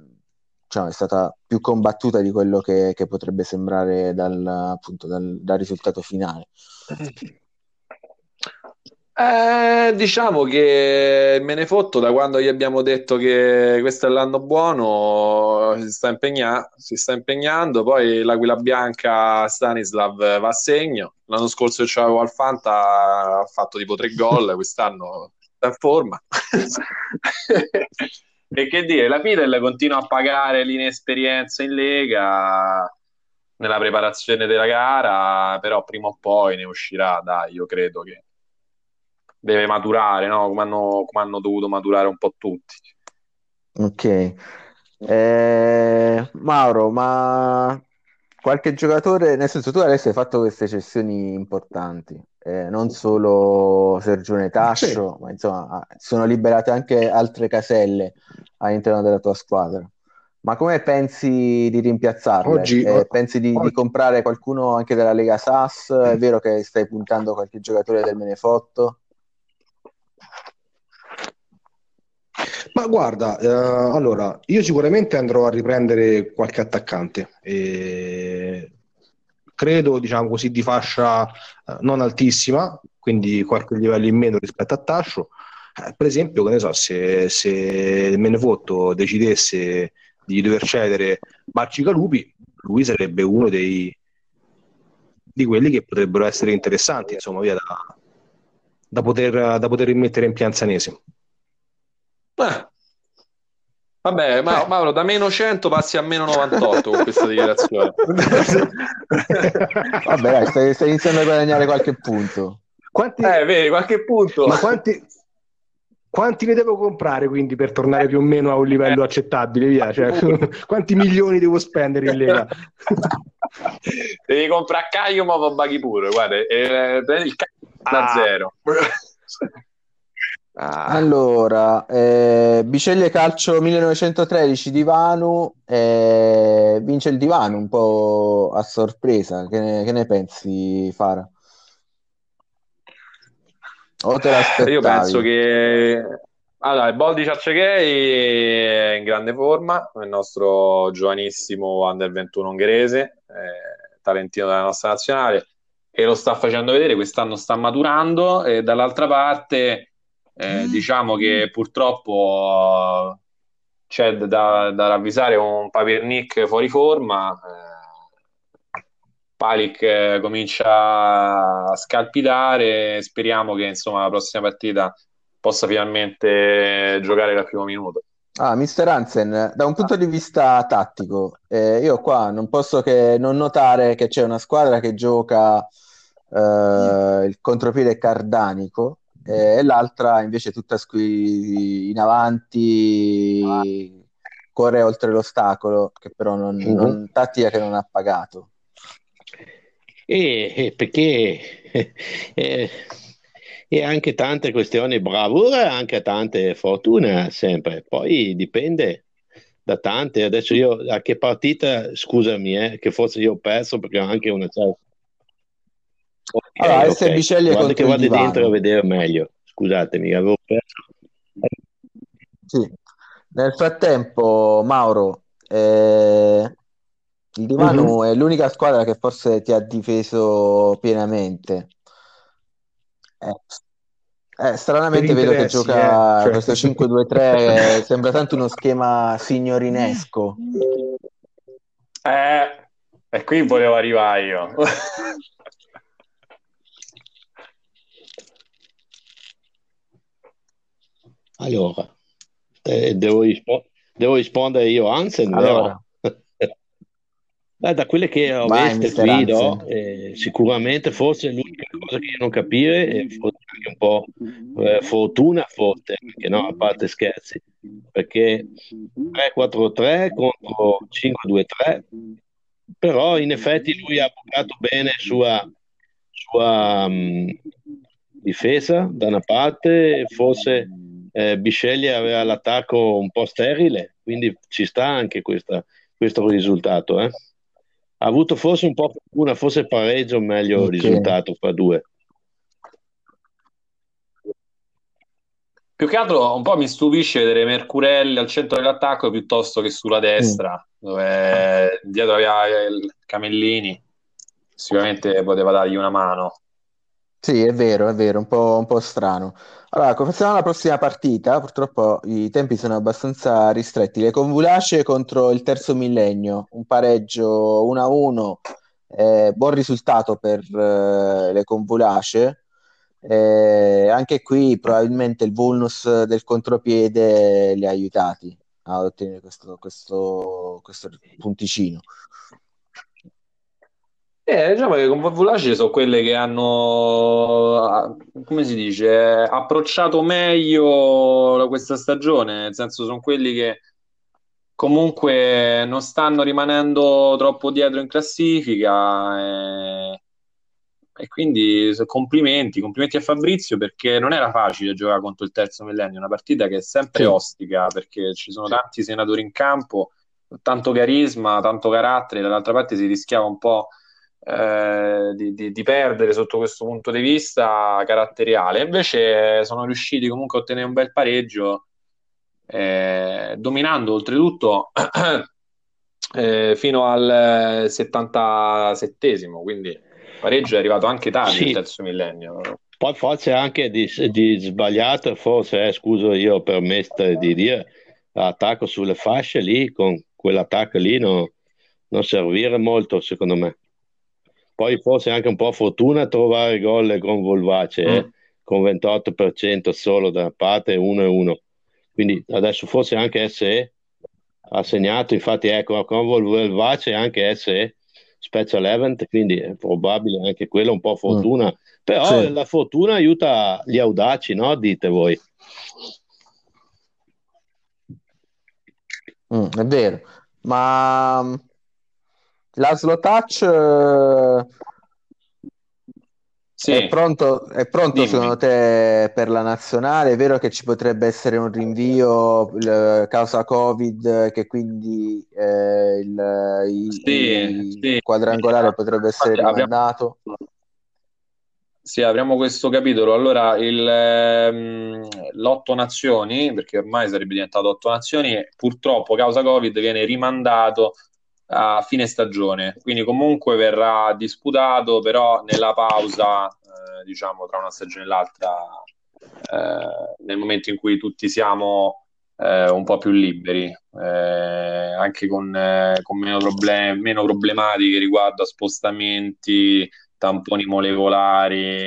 diciamo, è stata più combattuta di quello che, che potrebbe sembrare dal, appunto, dal, dal risultato finale. Eh, diciamo che Menefotto, da quando gli abbiamo detto che questo è l'anno buono, si sta, impegna- si sta impegnando. Poi l'Aquila Bianca Stanislav va a segno. L'anno scorso c'avevo al Fanta, ha fatto tipo tre gol, quest'anno sta in forma. E che dire, la Fidel continua a pagare l'inesperienza in Lega nella preparazione della gara, però prima o poi ne uscirà, dai, io credo che deve maturare, no? Come hanno, come hanno dovuto maturare un po' tutti. Ok. Eh, Mauro, ma qualche giocatore, nel senso, tu adesso hai fatto queste cessioni importanti, eh, non solo Sergio Tascio, sì, ma insomma sono liberate anche altre caselle all'interno della tua squadra, ma come pensi di rimpiazzarle? Oggi, eh, pensi di, oggi. di comprare qualcuno anche della Lega S A S? È vero che stai puntando qualche giocatore del Menefotto? Ma guarda, eh, allora, io sicuramente andrò a riprendere qualche attaccante, e credo, diciamo così, di fascia eh, non altissima, quindi qualche livello in meno rispetto a Tascio. Eh, per esempio, che ne so, se, se il Menefotto decidesse di dover cedere Marcicalupi, lui sarebbe uno dei di quelli che potrebbero essere interessanti, insomma, via da, da poter da poter rimettere in Pianzanese. Beh. Vabbè, ma, Mauro, da meno cento passi a meno novantotto con questa dichiarazione. Vabbè, dai, stai, stai iniziando a guadagnare qualche punto. Quanti... Eh, vedi, qualche punto. Ma quanti... quanti ne devo comprare, quindi, per tornare più o meno a un livello accettabile? Via, cioè, quanti milioni devo spendere in Lega? Devi comprare Caio, ma paghi pure, guarda, eh, prendi il Caio da ah. zero. Ah. Allora, eh, Bisceglie Calcio millenovecentotredici Divano, eh, vince il Divano un po' a sorpresa. Che ne, che ne pensi, Fara? O te l'aspettavi? Io penso che allora il Boldi Ciacchegei è in grande forma, il nostro giovanissimo under ventuno ungherese, eh, talentino della nostra nazionale, e lo sta facendo vedere, quest'anno sta maturando. E dall'altra parte Eh, diciamo che purtroppo c'è da, da ravvisare un Papernick fuori forma, eh, Palik eh, comincia a scalpitare, speriamo che insomma la prossima partita possa finalmente giocare dal primo minuto. Ah, Mister Hansen, da un punto di vista tattico, eh, io qua non posso che non notare che c'è una squadra che gioca eh, il contropiede cardanico e l'altra invece tutta squi- in avanti, corre oltre l'ostacolo, che però non, mm-hmm. non tattica che non ha pagato, e, e perché e, e anche tante questioni bravura, anche tante fortuna, sempre poi dipende da tante. Adesso io a che partita, scusami, eh, che forse io ho perso perché ho anche una certa... Okay, allora, okay. S. Bisceglie contro il Divano. Guarda che vado dentro a vedere meglio. Scusatemi, avevo perso. Sì. Nel frattempo, Mauro, eh, il Divano mm-hmm. è l'unica squadra che forse ti ha difeso pienamente. Eh, eh, stranamente vedo che gioca eh, cioè... questo cinque due tre, sembra tanto uno schema signorinesco. Eh, e qui volevo arrivare io. Allora, eh, devo, rispo- devo rispondere io, Hansen, allora. eh, da quelle che ho Vai, viste qui, no? eh, sicuramente forse l'unica cosa che io non capire è forse anche un po' eh, fortuna forte, perché no, a parte scherzi, perché tre quattro tre contro cinque due tre, però in effetti lui ha bucato bene sua sua mh, difesa da una parte, forse Eh, Bisceglie aveva l'attacco un po' sterile, quindi ci sta anche questa, questo risultato. Eh. Ha avuto forse un po' una, forse pareggio, meglio okay. risultato fra due. Più che altro un po' mi stupisce vedere Mercurelli al centro dell'attacco piuttosto che sulla destra, mm. dove dietro aveva il Camellini, sicuramente poteva dargli una mano. Sì, è vero, è vero, un po', un po' strano. Allora, passiamo alla prossima partita, purtroppo i tempi sono abbastanza ristretti. Le Convulace contro il Terzo Millennio, un pareggio uno a uno, eh, buon risultato per eh, le Convulace. Eh, anche qui probabilmente il bonus del contropiede li ha aiutati. a ottenere questo, questo, questo punticino. Eh, diciamo che con Voghera sono quelle che hanno, come si dice, approcciato meglio questa stagione, nel senso sono quelli che comunque non stanno rimanendo troppo dietro in classifica e, e quindi complimenti, complimenti a Fabrizio, perché non era facile giocare contro il terzo millennio, una partita che è sempre sì. ostica, perché ci sono tanti senatori in campo, tanto carisma, tanto carattere, dall'altra parte si rischiava un po' Eh, di, di, di perdere sotto questo punto di vista caratteriale. Invece sono riusciti comunque a ottenere un bel pareggio, eh, dominando oltretutto eh, fino al settantasettesimo, quindi il pareggio è arrivato anche tardi sì. il terzo millennio. Poi forse anche di, di sbagliato, forse eh, scuso io per mettere di dire l'attacco sulle fasce lì, con quell'attacco lì no, non servire molto secondo me. Poi forse anche un po' fortuna trovare gol con Volvace, eh? mm. con ventotto per cento solo da parte, uno e uno. Quindi adesso forse anche S E ha segnato, infatti ecco, con Volvace anche S E, Special Event, quindi è probabile anche quello un po' fortuna. Mm. Però sì. la fortuna aiuta gli audaci, no? Dite voi. Mm, è vero, ma... Laszlo Touch eh, sì. è pronto, è pronto Dimmi. Secondo te per la nazionale? È vero che ci potrebbe essere un rinvio eh, causa Covid, che quindi eh, il, il, sì, il sì. quadrangolare potrebbe essere rimandato? Sì, apriamo questo capitolo. Allora, il, ehm, l'otto nazioni, perché ormai sarebbe diventato otto nazioni, purtroppo causa Covid viene rimandato a fine stagione, quindi comunque verrà disputato, però nella pausa eh, diciamo tra una stagione e l'altra, eh, nel momento in cui tutti siamo eh, un po' più liberi, eh, anche con, eh, con meno, problem- meno problematiche riguardo a spostamenti, tamponi molecolari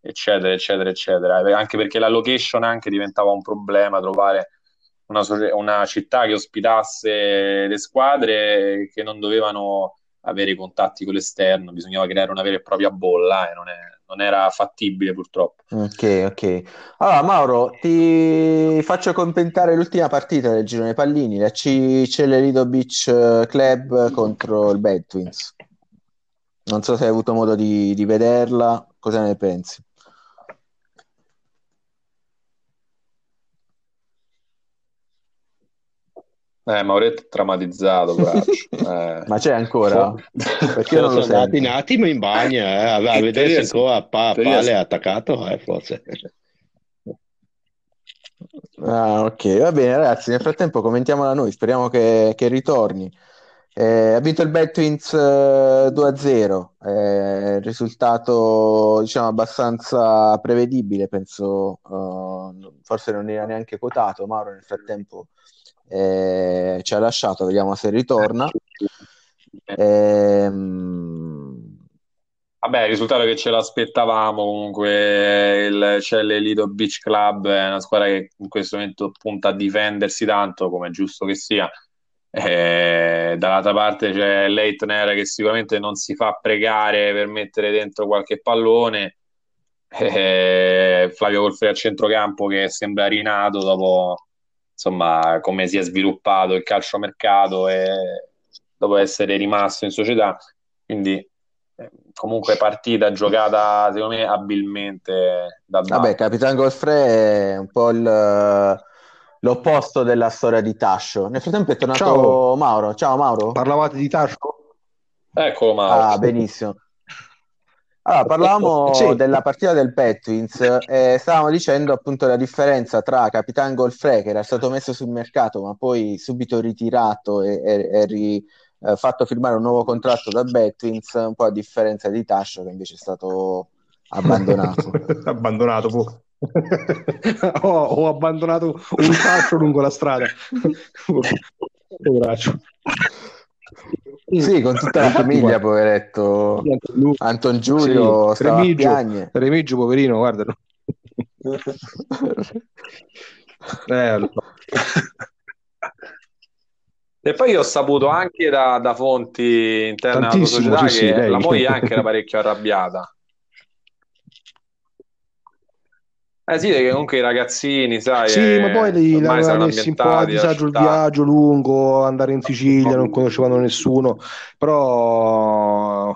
eccetera eccetera eccetera, anche perché la location anche diventava un problema trovare Una, una città che ospitasse le squadre che non dovevano avere contatti con l'esterno, bisognava creare una vera e propria bolla e non, è, non era fattibile purtroppo. Ok, ok. Allora Mauro, ti faccio commentare l'ultima partita del girone pallini, la Cicelle Lito Beach Club contro il Bet Twins. Non so se hai avuto modo di, di vederla, cosa ne pensi? Eh, Mauretto è traumatizzato, eh. Ma c'è ancora? Perché non lo sono andato un attimo in bagno eh, a, a vedere ancora pa- Pale attaccato eh, forse. Ah, ok, va bene ragazzi, nel frattempo commentiamola noi, speriamo che, che ritorni. Eh, ha vinto il Bet Twins eh, due a zero, eh, risultato diciamo abbastanza prevedibile, penso eh, forse non era neanche quotato. Mauro nel frattempo Eh, ci ha lasciato, vediamo se ritorna. Eh, vabbè, il risultato è che ce l'aspettavamo comunque. Il Celle Lito Beach Club è una squadra che in questo momento punta a difendersi tanto, come è giusto che sia. Eh, dall'altra parte c'è Leitner che sicuramente non si fa pregare per mettere dentro qualche pallone, eh, Flavio Golfre a centrocampo che sembra rinato dopo insomma come si è sviluppato il calciomercato e dopo essere rimasto in società, quindi comunque partita giocata secondo me abilmente da Bacco. Vabbè, Capitan Golfre è un po' il, l'opposto della storia di Tascio. Nel frattempo è tornato ciao. Mauro, ciao Mauro, parlavate di Tascio? Eccolo Mauro. Ah benissimo. Allora, parlavamo sì. della partita del Bet Twins e stavamo dicendo appunto la differenza tra Capitan Golfre, che era stato messo sul mercato ma poi subito ritirato e, e, e ri, eh, fatto firmare un nuovo contratto da Bet Twins, un po' a differenza di Tascio che invece è stato abbandonato. abbandonato fu. ho, ho abbandonato un Tascio lungo la strada. Poveraccio. Sì, con tutta la famiglia, poveretto. Anton Giulio, sì, Remigio, a Remigio, poverino, guardalo. Eh, allora. E poi ho saputo anche da, da fonti interne alla società sì, sì, che lei. La moglie anche era parecchio arrabbiata. Eh sì, che comunque i ragazzini, sai, sì, eh, ma poi li, ormai la, saranno ambientati, un po' a disagio il viaggio lungo, andare in Sicilia, non conoscevano nessuno, però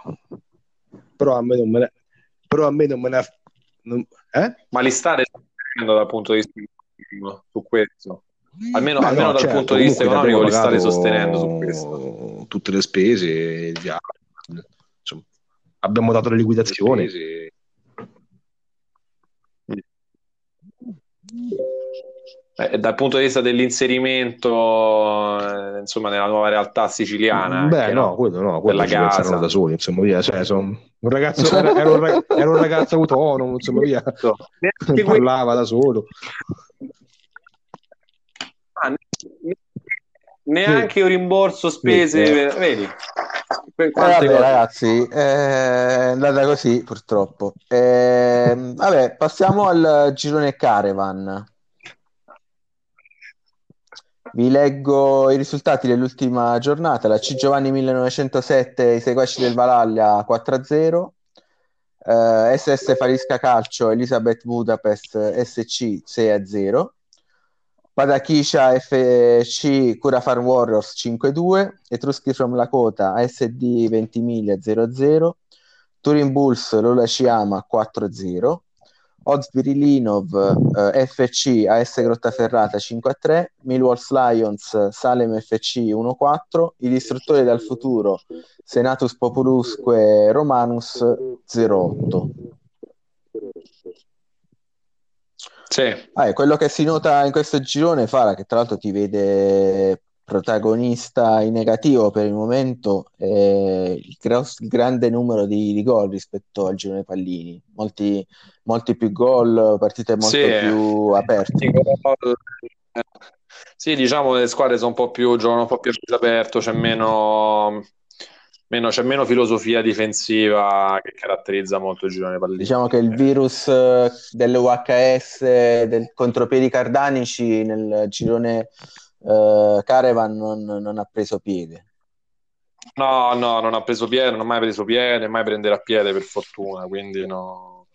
però a me non me ne però a me non me ne non... eh? Ma li state sostenendo dal punto di vista economico su questo? Almeno, almeno no, dal certo, punto di vista economico li state sostenendo su questo? Tutte le spese, il viaggio, insomma, abbiamo dato le liquidazioni. Le spese... Eh, dal punto di vista dell'inserimento eh, insomma nella nuova realtà siciliana, beh no, no quello no quello ci pensarono da soli, insomma via, cioè, son... un ragazzo era, era, un rag... era un ragazzo autonomo, insomma via, no. parlava da solo, ah, ne... neanche sì. un rimborso spese sì. per... vedi per quante eh, vabbè, ragazzi eh, è andata così purtroppo eh, vabbè, passiamo al girone Caravan. Vi leggo i risultati dell'ultima giornata. La C Giovanni millenovecentosette, i seguaci del Valaglia quattro a zero, eh, S S Farisca Calcio Elisabeth Budapest S C sei a zero, Padachiscia F C Cura Farm Warriors cinque a due, Etruschi from Lakota A S D Ventimiglia zero a zero, Turin Bulls Lola Ciama quattro a zero, Osbiri Linov eh, F C A S Grottaferrata cinque a tre, Millwall Lions Salem F C uno a quattro, I Distruttori dal Futuro Senatus Populusque Romanus zero a otto. Sì. Ah, è quello che si nota in questo girone, Fara, che tra l'altro ti vede protagonista in negativo per il momento, eh, il, gross, il grande numero di, di gol rispetto al girone Pallini, molti, molti più gol, partite molto sì, più aperte. Sì, diciamo le squadre sono un po' più giocano un po' più aperto, c'è meno, meno c'è meno filosofia difensiva che caratterizza molto il girone Pallini. Diciamo che il virus dell'U H S, del contropiedi cardanici nel girone Uh, Caravan non, non ha preso piede. No, no, non ha preso piede, non ha mai preso piede, mai prenderà piede per fortuna, quindi no.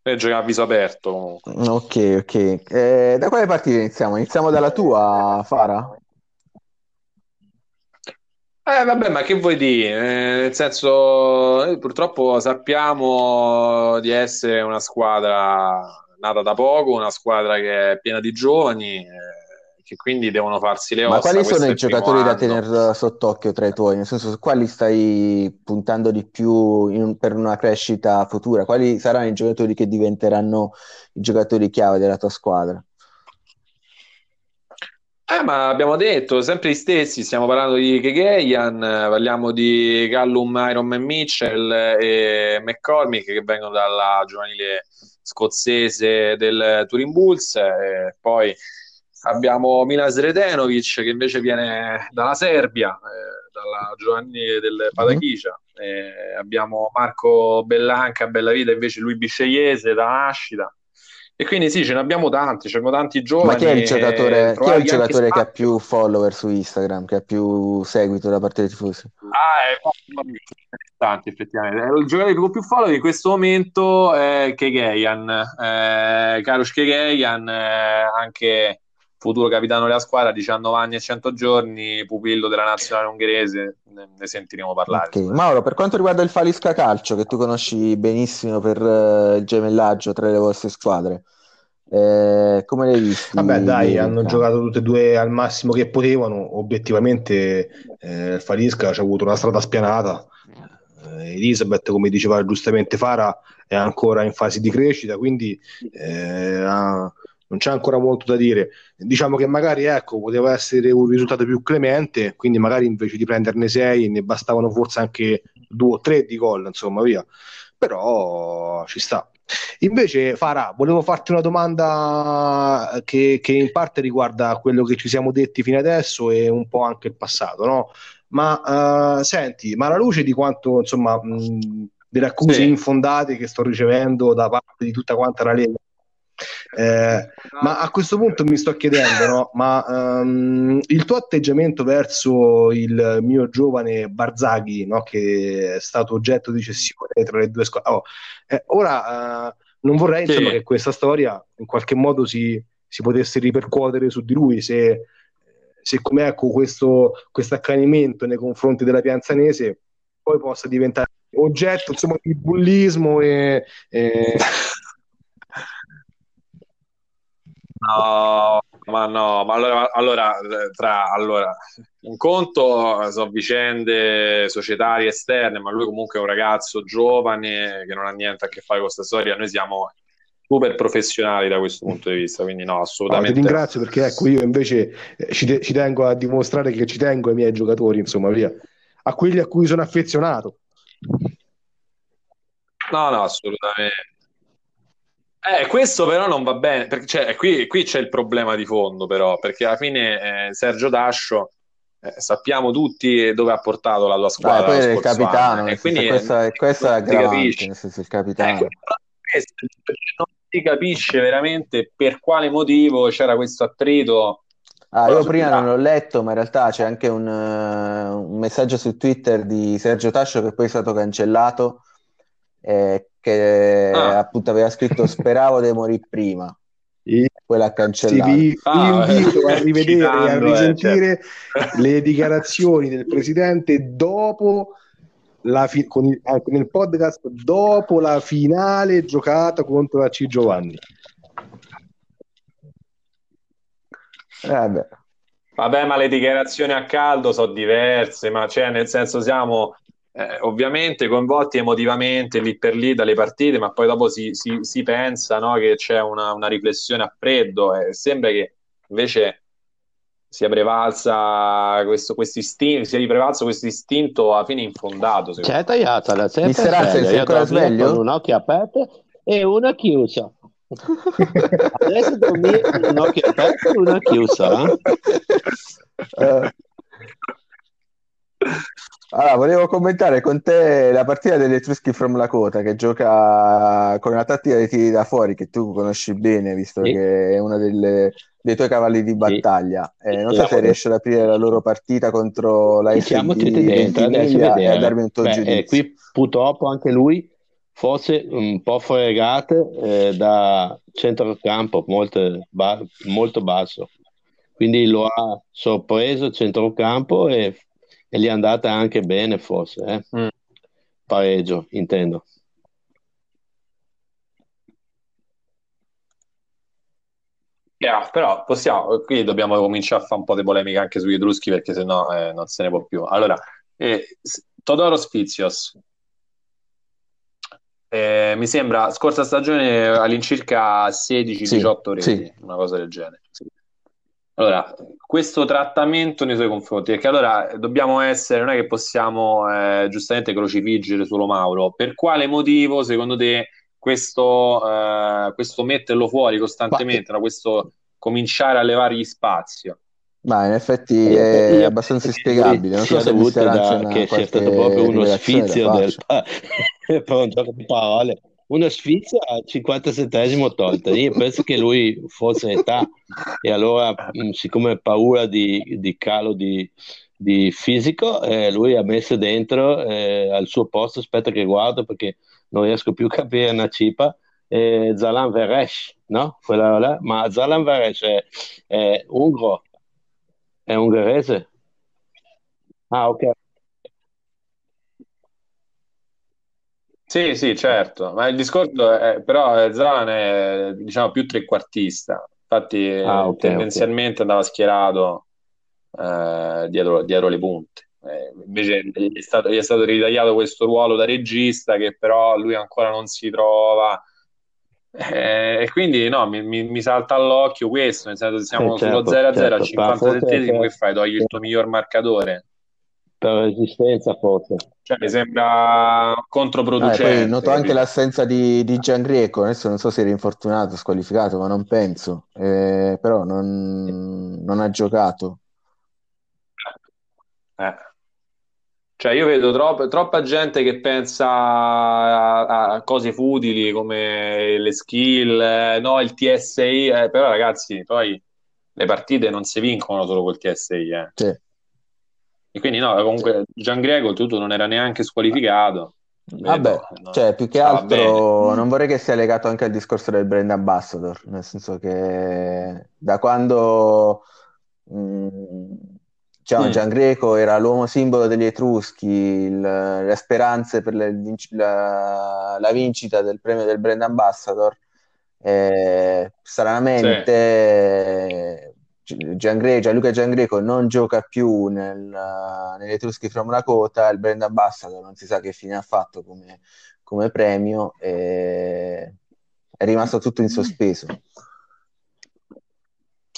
E gioca a viso aperto. Comunque. Ok, ok. Eh, da quale partita iniziamo? Iniziamo dalla tua, Fara? Eh, vabbè, ma che vuoi dire? Eh, nel senso, purtroppo sappiamo di essere una squadra nata da poco, una squadra che è piena di giovani. Eh, Che quindi devono farsi le ossa. Ma quali sono i giocatori da tenere sott'occhio tra i tuoi? Nel senso, su quali stai puntando di più in, per una crescita futura? Quali saranno i giocatori che diventeranno i giocatori chiave della tua squadra? Eh, ma abbiamo detto, sempre gli stessi, stiamo parlando di Kekeyan, parliamo di Callum, Ironman Mitchell e McCormick che vengono dalla giovanile scozzese del Turin Bulls, e poi abbiamo Milan Sretenovic che invece viene dalla Serbia, eh, dalla giovanile del Padachiscia. Eh, abbiamo Marco Bellanca, Bellavita invece lui biscegliese da nascita. E quindi sì, ce ne abbiamo tanti, ce ne abbiamo tanti giovani. Ma chi è il giocatore, chi è il giocatore che ha più follower su Instagram, che ha più seguito da parte dei tifosi? Ah, è molto interessante, effettivamente. Il giocatore con più follower in questo momento è Kekeyan, eh, Karoš Kekeyan, eh, anche futuro capitano della squadra, diciannove anni e cento giorni, pupillo della nazionale ungherese, ne sentiremo parlare. Okay. Mauro, per quanto riguarda il Falisca Calcio, che tu conosci benissimo per uh, il gemellaggio tra le vostre squadre, eh, come l'hai visto? Vabbè dai, hanno giocato tutte e due al massimo che potevano, obiettivamente eh, il Falisca ci ha avuto una strada spianata, eh, Elisabeth, come diceva giustamente Fara, è ancora in fase di crescita, quindi eh, ha... non c'è ancora molto da dire, diciamo che magari ecco poteva essere un risultato più clemente, quindi magari invece di prenderne sei ne bastavano forse anche due o tre di gol, insomma via, però ci sta. Invece Fara, volevo farti una domanda che, che in parte riguarda quello che ci siamo detti fino adesso e un po' anche il passato, no? Ma uh, senti, ma alla luce di quanto insomma mh, delle accuse sì. infondate che sto ricevendo da parte di tutta quanta la Lega, Eh, ma a questo punto mi sto chiedendo, no? Ma um, il tuo atteggiamento verso il mio giovane Barzaghi, no? Che è stato oggetto di cessione tra le due squadre. Oh, eh, ora uh, non vorrei, sì, insomma, che questa storia in qualche modo si, si potesse ripercuotere su di lui, se, se come ecco questo accanimento nei confronti della Pianzanese poi possa diventare oggetto, insomma, di bullismo e, e... No, ma no, ma allora, allora, tra, allora un conto sono vicende societarie esterne, ma lui comunque è un ragazzo giovane che non ha niente a che fare con questa storia. Noi siamo super professionali da questo punto di vista, quindi no, assolutamente. Ah, ti ringrazio, perché ecco, io invece ci, te- ci tengo a dimostrare che ci tengo ai miei giocatori, insomma, via, a quelli a cui sono affezionato. No, no, assolutamente. Eh, questo però non va bene, perché cioè, qui, qui c'è il problema di fondo, però, perché alla fine eh, Sergio Tascio, eh, sappiamo tutti dove ha portato la tua squadra. Dai, poi è il capitano, e quindi questa è, questa è gravante, nel senso, il capitano. Eh, non si capisce veramente per quale motivo c'era questo attrito. Ah, io prima non l'ho letto, ma in realtà c'è anche un, uh, un messaggio su Twitter di Sergio Tascio che poi è stato cancellato. Eh, che ah. appunto aveva scritto "speravo di morire prima", e poi l'ha cancellato. Vi ah, invito eh, a rivedere e a risentire eh, certo. le dichiarazioni del presidente dopo la fi- con il, nel podcast dopo la finale giocata contro la C Giovanni. Vabbè. Vabbè, ma le dichiarazioni a caldo sono diverse, ma cioè, nel senso, siamo Eh, ovviamente coinvolti emotivamente lì per lì dalle partite, ma poi dopo si, si, si pensa, no, che c'è una, una riflessione a freddo, eh. Sembra che invece sia prevalsa questo istinto, sia riprevalso questo istinto alla fine infondato. C'è tagliata la testa, Mister Hansen, sei ancora sveglio? Con un occhio aperto e una chiusa. Adesso dormire con un occhio aperto e una chiusa, eh? Allora, volevo commentare con te la partita degli Etruschi from Lakota, che gioca con una tattica dei tiri da fuori che tu conosci bene, visto sì. che è uno delle, dei tuoi cavalli di battaglia. Sì. Eh, non so se riesci ad aprire la loro partita contro la S D Ventimiglia e a darmi un tuo Beh, giudizio. Eh, qui purtroppo anche lui fosse un po' fregato eh, da centrocampo molto, ba- molto basso, quindi lo ha sorpreso il centrocampo e e gli è andata anche bene, forse eh? mm. pareggio, intendo. Yeah, però possiamo, qui dobbiamo cominciare a fare un po' di polemica anche sugli Etruschi, perché sennò eh, non se ne può più. Allora, eh, Todoros Fizios, eh, mi sembra scorsa stagione all'incirca sedici diciotto sì, reti, sì. una cosa del genere. Sì. Allora, questo trattamento nei suoi confronti, perché allora dobbiamo essere, non è che possiamo eh, giustamente crocifiggere solo Mauro. Per quale motivo, secondo te, questo, eh, questo metterlo fuori costantemente, ma... no? Questo cominciare a levargli spazio? Ma in effetti è abbastanza inspiegabile. Non so se dovuto da, che c'è stato proprio uno sfizio del... per un gioco di parole. Una sfizia al cinquantasettesimo tolta. Io penso che lui fosse in età e allora, siccome ha paura di, di calo di, di fisico, eh, lui ha messo dentro eh, al suo posto, aspetta che guardo perché non riesco più a capire una cipa, eh, Zalan Veresh, no? Quella là. Ma Zalan Veresh è, è ungro, è ungherese? Ah, ok. Sì, sì, certo, ma il discorso è, però Zalan è, diciamo, più trequartista, infatti ah, okay, tendenzialmente okay. andava schierato eh, dietro, dietro le punte, eh, invece gli è, stato, gli è stato ritagliato questo ruolo da regista che però lui ancora non si trova, eh, e quindi no, mi, mi, mi salta all'occhio questo, nel senso che siamo eh, certo, sullo zero a zero certo, al cinquantasettesimo, che fai? Togli il tuo miglior marcatore? Per resistenza forse, cioè, mi sembra controproducente. Ah, poi noto anche l'assenza di, di Giangrieco, adesso non so se era infortunato, squalificato, ma non penso, eh, però non, non ha giocato. Eh. Cioè io vedo troppa, troppa gente che pensa a, a cose futili come le skill, eh, no, il T S I, eh, però ragazzi, poi le partite non si vincono solo col T S I. Eh. Sì. E quindi no, comunque Gian Greco tutto non era neanche squalificato. Vabbè, no, cioè più che altro non vorrei che sia legato anche al discorso del brand ambassador, nel senso che da quando... Mh, Gian, mm. Gian Greco era l'uomo simbolo degli Etruschi, il, le speranze per le, la, la vincita del premio del Brand Ambassador. Eh, stranamente, sì. Gian Greco, Gianluca Gian Greco non gioca più nel, negli Etruschi Framulacota. Il Brand Ambassador non si sa che fine ha fatto come, come premio, e è rimasto tutto in sospeso.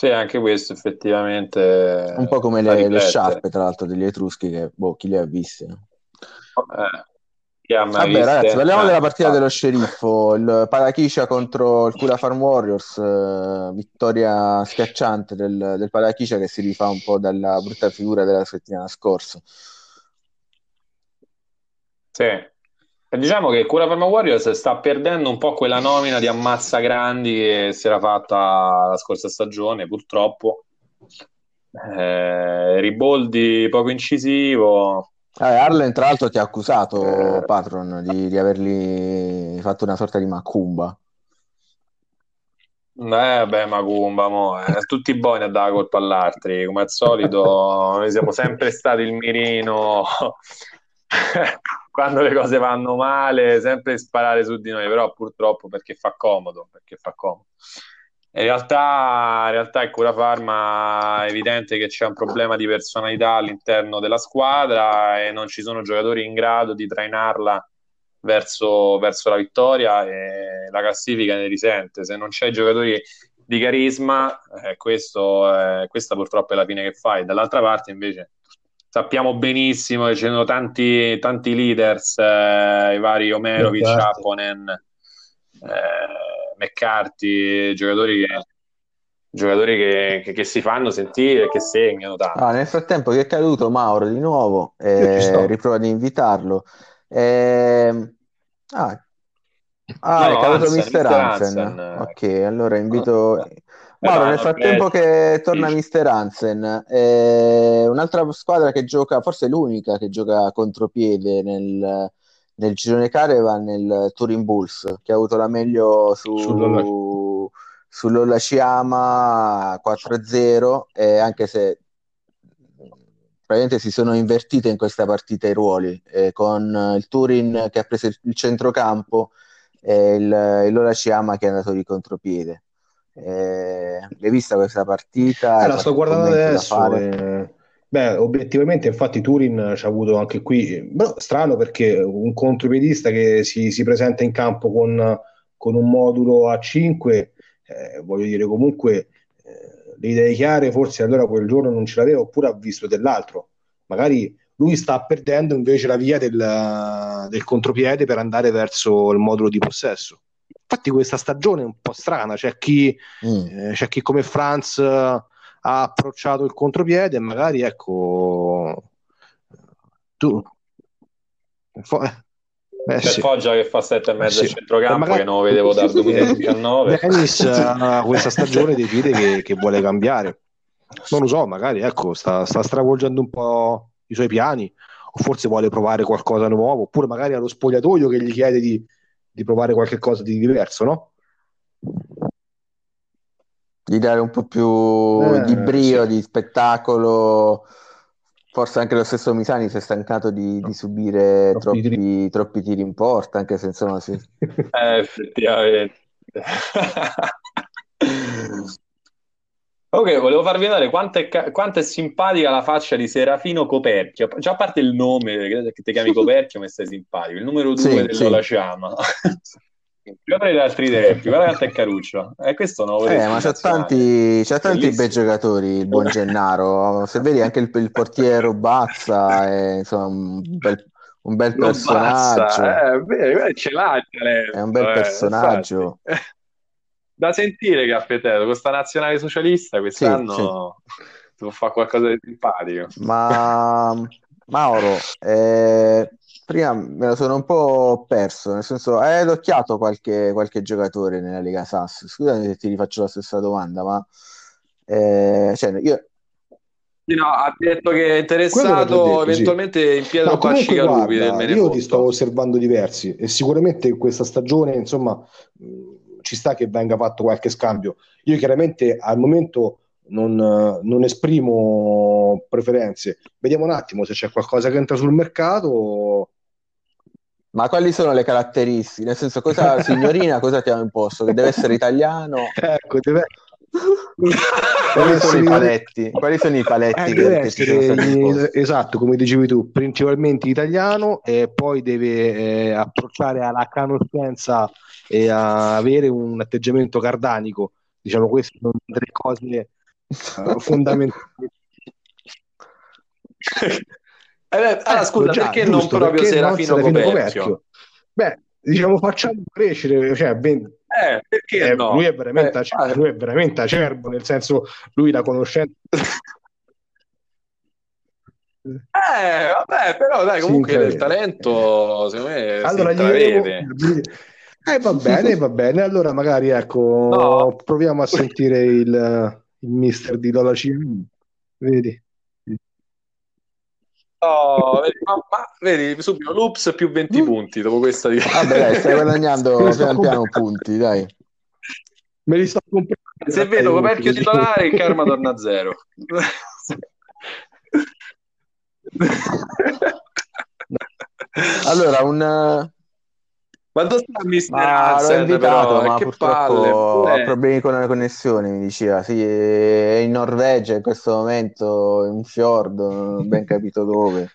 Sì, anche questo effettivamente... Un po' come le, le sciarpe, tra l'altro, degli Etruschi, che, boh, chi le ha viste? Eh, chi ha Vabbè, viste? Ragazzi, parliamo eh, della partita dello sceriffo. Il Palakiscia contro il Culafarm Warriors, eh, vittoria schiacciante del, del Palakiscia, che si rifà un po' dalla brutta figura della settimana scorsa. Sì. Diciamo che Culafarm Warriors sta perdendo un po' quella nomina di ammazza grandi che si era fatta la scorsa stagione, purtroppo. Eh, Riboldi poco incisivo. Eh, Arlen tra l'altro ti ha accusato, eh, Patron, di, di avergli fatto una sorta di macumba. Eh beh, macumba, mo, eh. Tutti i buoni a dare la colpa all'altri, come al solito. Noi siamo sempre stati il mirino... quando le cose vanno male, sempre sparare su di noi, però purtroppo perché fa comodo, perché fa comodo. In realtà, in realtà il Culafarma è evidente che c'è un problema di personalità all'interno della squadra e non ci sono giocatori in grado di trainarla verso, verso la vittoria, e la classifica ne risente. Se non c'è giocatori di carisma, eh, questo, eh, questa purtroppo è la fine che fai. Dall'altra parte invece sappiamo benissimo che ci sono tanti, tanti leaders, eh, i vari Omerovic, Apponen, eh, McCarthy, giocatori, che, giocatori che, che, che si fanno sentire e che segnano tanto. Ah, nel frattempo che è caduto Mauro di nuovo, eh, riprova di invitarlo. Eh, ah, ah no, è caduto Hansen, Mister Hansen. Hansen. Ok, allora invito... Ah, Mauro, nel frattempo che torna Mister Hansen, eh, un'altra squadra che gioca, forse l'unica che gioca a contropiede nel, nel girone Carevan, nel Turin Bulls, che ha avuto la meglio su, su sull'Ola Ciama quattro a zero, e anche se praticamente si sono invertite in questa partita i ruoli, eh, con il Turin che ha preso il centrocampo e il, l'Ola Ciama che è andato di contropiede. Eh, l'hai vista questa partita? Allora, sto guardando adesso, eh, beh, obiettivamente infatti Turin ci ha avuto anche qui, però strano, perché un contropiedista che si, si presenta in campo con, con un modulo a cinque, eh, voglio dire, comunque, eh, le idee chiare forse allora quel giorno non ce l'aveva, oppure ha visto dell'altro, magari lui sta perdendo invece la via del, del contropiede per andare verso il modulo di possesso. Infatti questa stagione è un po' strana, c'è chi, mm. eh, c'è chi come Franz ha approcciato il contropiede e magari, ecco, tu Fo- eh, c'è sì. Foggia che fa sette e mezzo sì. centrocampo, magari... che non lo vedevo dal duemiladiciannove. Dennis, questa stagione decide che, che vuole cambiare, non lo so, magari ecco sta, sta stravolgendo un po' i suoi piani, o forse vuole provare qualcosa nuovo, oppure magari allo spogliatoio che gli chiede di di provare qualche cosa di diverso, no? Di dare un po' più eh, di brio, sì. di spettacolo. Forse anche lo stesso Misani si è stancato di, di subire troppi, troppi, tiri. troppi tiri in porta, anche se insomma sì. Eh, effettivamente. Ok, volevo farvi vedere quanto è, ca- quanto è simpatica la faccia di Serafino Coperchio. Già a parte il nome, che ti chiami Coperchio, ma sei simpatico. Il numero due sì, dell'Ola Ciama. Più avrei altri tempi, guarda quanto è caruccio. Eh, questo non lo eh, ma c'ha tanti, c'ha tanti bei giocatori, il buon Gennaro. Se vedi anche il, il portiere Bazza, è insomma, un bel, un bel personaggio. Bazza, eh, beh, ce l'ha, talento, è un bel eh, personaggio. Infatti. Da sentire, Caffettero, questa nazionale socialista quest'anno sì, sì. si può fare qualcosa di simpatico. Ma Mauro, eh, prima me lo sono un po' perso, nel senso, hai adocchiato qualche, qualche giocatore nella Lega S A S? Scusami se ti rifaccio la stessa domanda, ma eh, cioè, io... No, ha detto che è interessato detto, eventualmente sì. in Pietro Pascica Lupi del Menefotto. Io ti sto osservando diversi e sicuramente in questa stagione, insomma, mh, ci sta che venga fatto qualche scambio. Io chiaramente al momento non, non esprimo preferenze. Vediamo un attimo se c'è qualcosa che entra sul mercato. Ma quali sono le caratteristiche? Nel senso, cosa signorina, cosa ti ha imposto? Che deve essere italiano? Ecco, deve... quali sono i paletti quali sono i paletti eh, essere, esatto, come dicevi tu, principalmente italiano, e poi deve eh, approcciare alla canoscenza e a avere un atteggiamento cardanico, diciamo. Queste sono tre cose uh, fondamentali. eh beh, ah, ecco, scusa, già, perché giusto, non proprio Serafino Coperchio? Beh, diciamo, facciamo crescere, cioè, ben, eh, perché eh, no? Lui è veramente eh, acerbo, lui è veramente acerbo, nel senso, lui la conoscenza eh vabbè, però dai, comunque del talento, secondo me, allora, si intravede. Eh, va bene, va bene, allora magari, ecco, no. proviamo a sentire il, il mister di Lola Civini, vedi. Oh, vedi, ma, ma vedi subito l'Ups più venti punti dopo questa di... Vabbè, dai, stai guadagnando pian piano punti, dai. Me li sto comprando. Se vedo Coperchio titolare, il karma torna a zero. Allora, un... Quando sta Mister Hansen, invitato, però, ma che purtroppo palle, ha problemi con la connessione, mi diceva. Sì, è in Norvegia in questo momento, è un fiordo, non ho ben capito dove.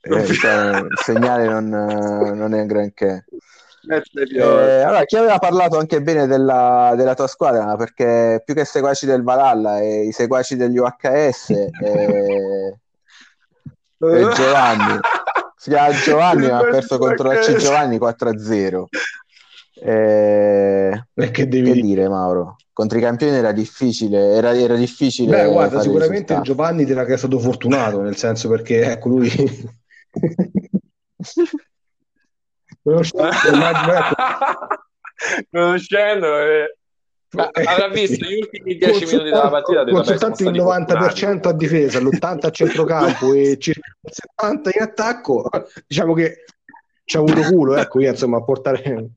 Eh, cioè, il segnale non, non è granché. Eh, allora, chi aveva parlato anche bene della, della tua squadra, perché più che seguaci del Valhalla e i seguaci degli U H S e Giovanni. Sia Giovanni ha perso contro la C Giovanni quattro a zero. Eh, e che devi che dire, Mauro? Contro i campioni era difficile. Era, era difficile. Beh, guarda, sicuramente risultati. Giovanni dirà che è stato fortunato, nel senso, perché ecco lui. Conoscendo, eh. avrà visto gli ultimi dieci con minuti della partita, con soltanto il novanta per cento a difesa, l'ottanta per cento a centrocampo e circa il settanta per cento in attacco, diciamo che ci ha avuto culo, ecco, io insomma a portare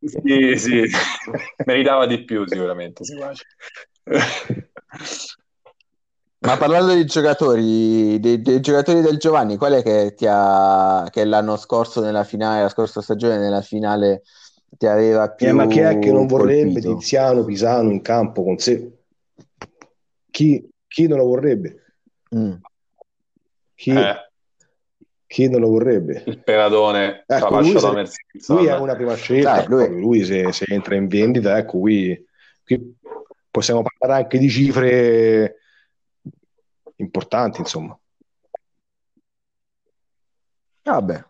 sì, sì, meritava di più sicuramente. Ma parlando di giocatori, dei, dei giocatori del Giovanni, qual è che ti ha, che l'anno scorso nella finale, la scorsa stagione nella finale ti aveva più eh, ma chi è che non vorrebbe colpito? Tiziano Pisano in campo con sé? Chi, chi non lo vorrebbe? Mm. Chi, eh. chi non lo vorrebbe? Il Peradone, ecco, lui, se, lui è una prima scelta. Dai, lui, lui se, se entra in vendita, ecco, qui, qui possiamo parlare anche di cifre importanti, insomma. Vabbè.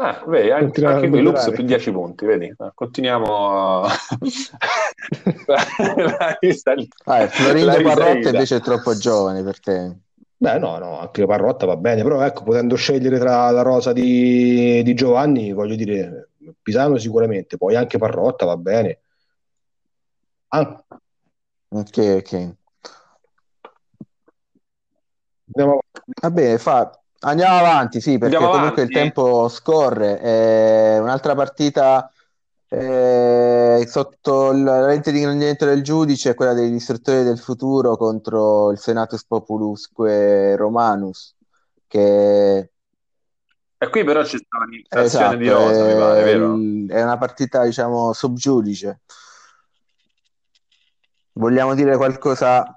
Ah, vedi, anche, anche qui l'Ups più dieci punti, vedi? Continuiamo a... ah, Florindo Parrotta invece è troppo giovane per te. Beh, no, no, anche Parrotta va bene, però ecco, potendo scegliere tra la rosa di, di Giovanni, voglio dire, Pisano sicuramente, poi anche Parrotta va bene. Ah. Ok, ok. Andiamo... Vabbè, fa... Andiamo avanti, sì, perché Andiamo comunque avanti. Il tempo scorre. Eh, un'altra partita eh, sotto la lente di ingrandimento del giudice è quella degli istruttori del futuro contro il Senatus Populusque Romanus. Che... E qui però c'è stata l'iniziazione esatto, di Rosa, mi pare, vero? È una partita, diciamo, subgiudice. Vogliamo dire qualcosa...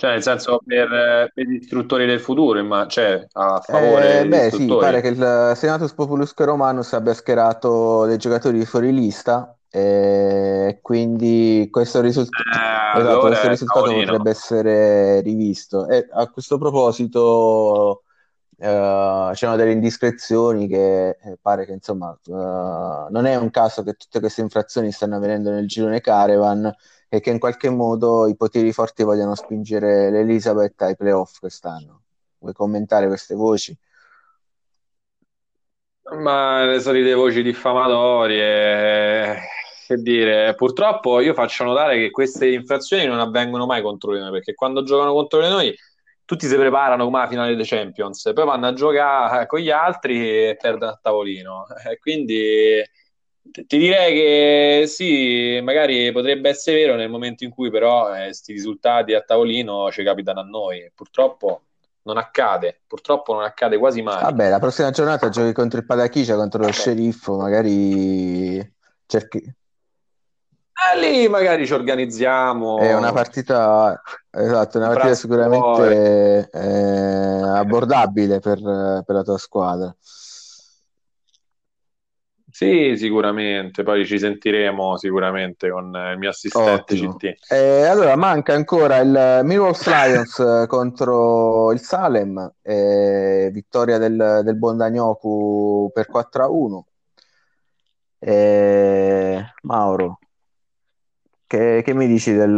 Cioè, nel senso, per, per gli istruttori del futuro, ma cioè a favore eh, degli beh, istruttori. Sì, pare che il Senatus Populusque Romanus abbia schierato dei giocatori fuori lista, e quindi questo, risult- eh, esatto, questo risultato caolino. Potrebbe essere rivisto. E a questo proposito, Uh, c'erano delle indiscrezioni che eh, pare che insomma uh, non è un caso che tutte queste infrazioni stanno avvenendo nel girone Caravan e che in qualche modo i poteri forti vogliano spingere l'Elizabeth ai playoff quest'anno. Vuoi commentare queste voci? Ma le solite voci diffamatorie, che dire, purtroppo io faccio notare che queste infrazioni non avvengono mai contro di noi, perché quando giocano contro di noi tutti si preparano come alla finale dei Champions, poi vanno a giocare con gli altri e perdono a tavolino. Quindi ti direi che sì, magari potrebbe essere vero nel momento in cui però questi eh, risultati a tavolino ci capitano a noi. Purtroppo non accade, purtroppo non accade quasi mai. Vabbè, la prossima giornata giochi contro il Palachicia, contro lo Sceriffo, magari cerchi... Ah, lì magari ci organizziamo. È una partita, esatto, una partita sicuramente eh, abbordabile per, per la tua squadra. Sì, sicuramente. Poi ci sentiremo sicuramente con il mio assistente C T. Eh, allora, manca ancora il Milwaukee Lions contro il Salem, eh, vittoria del, del buon Danyoku per quattro a uno. Eh, Mauro, Che, che mi dici del,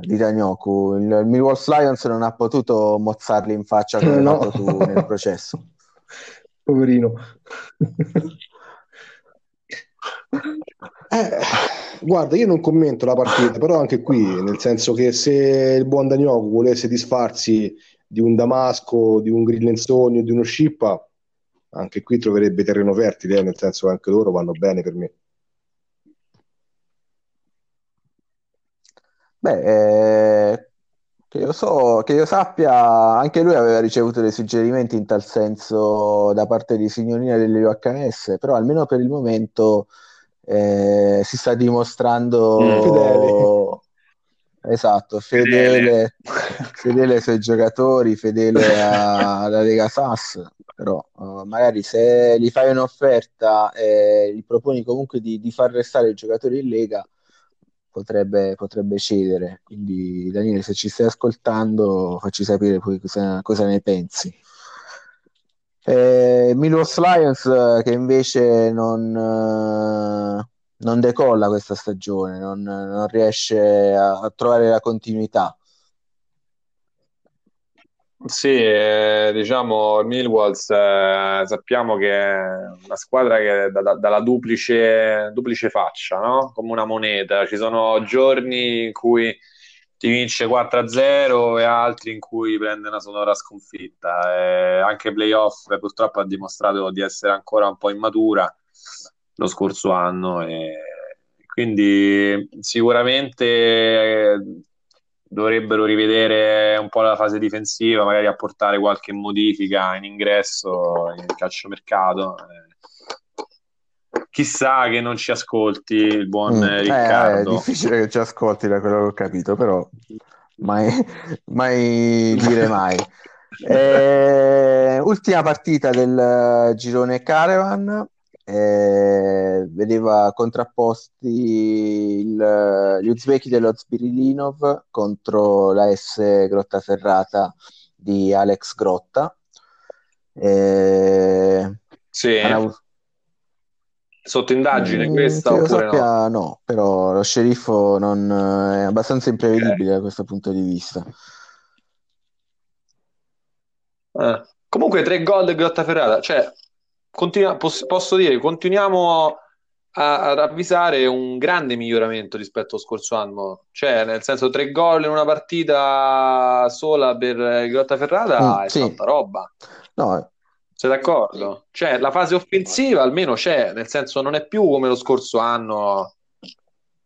di Danyoku? Il Milwaukee Lions non ha potuto mozzarli in faccia come no. hai fatto tu nel processo. Poverino. eh, guarda, io non commento la partita, però anche qui, nel senso che se il buon Danyoku volesse disfarsi di un Damasco, di un Grillenzoni o di uno Scippa, anche qui troverebbe terreno fertile, nel senso che anche loro vanno bene per me. Beh, eh, che io so, che io sappia, anche lui aveva ricevuto dei suggerimenti in tal senso da parte di signorina dell'U H S, però almeno per il momento eh, si sta dimostrando fedele. Esatto, fedele, fedele ai suoi giocatori, fedele a, alla Lega S A S, però uh, magari se gli fai un'offerta e eh, gli proponi comunque di, di far restare i giocatori in Lega, Potrebbe, potrebbe cedere. Quindi Daniele, se ci stai ascoltando, facci sapere poi cosa, cosa ne pensi. eh, Milwaukee Lions che invece non, eh, non decolla questa stagione, non, non riesce a, a trovare la continuità. Sì, eh, diciamo il Millwalls eh, sappiamo che è una squadra che da, da, dalla duplice, duplice faccia, no? Come una moneta. Ci sono giorni in cui ti vince quattro a zero e altri in cui prende una sonora sconfitta. Eh, anche playoff purtroppo ha dimostrato di essere ancora un po' immatura lo scorso anno. E quindi sicuramente... Eh, dovrebbero rivedere un po' la fase difensiva, magari apportare qualche modifica in ingresso nel calciomercato. Chissà che non ci ascolti il buon mm, Riccardo. Eh, è difficile che ci ascolti, da quello che ho capito, però mai, mai dire mai. eh, ultima partita del girone Caravan. Eh, vedeva contrapposti il, gli uzbeki dello Zbirillinov contro la S Grottaferrata di Alex Grotta. Eh, sì. Una... Sotto indagine mm, questa oppure sappia, no? No, però lo sceriffo non, è abbastanza imprevedibile, okay, da questo punto di vista. Eh. Comunque tre gol del Grottaferrata, cioè Continua, posso, posso dire, continuiamo a, ad avvisare un grande miglioramento rispetto allo scorso anno, cioè nel senso tre gol in una partita sola per il Grottaferrata mm, è sì. tanta roba, no. Sei d'accordo? Cioè la fase offensiva almeno c'è, nel senso non è più come lo scorso anno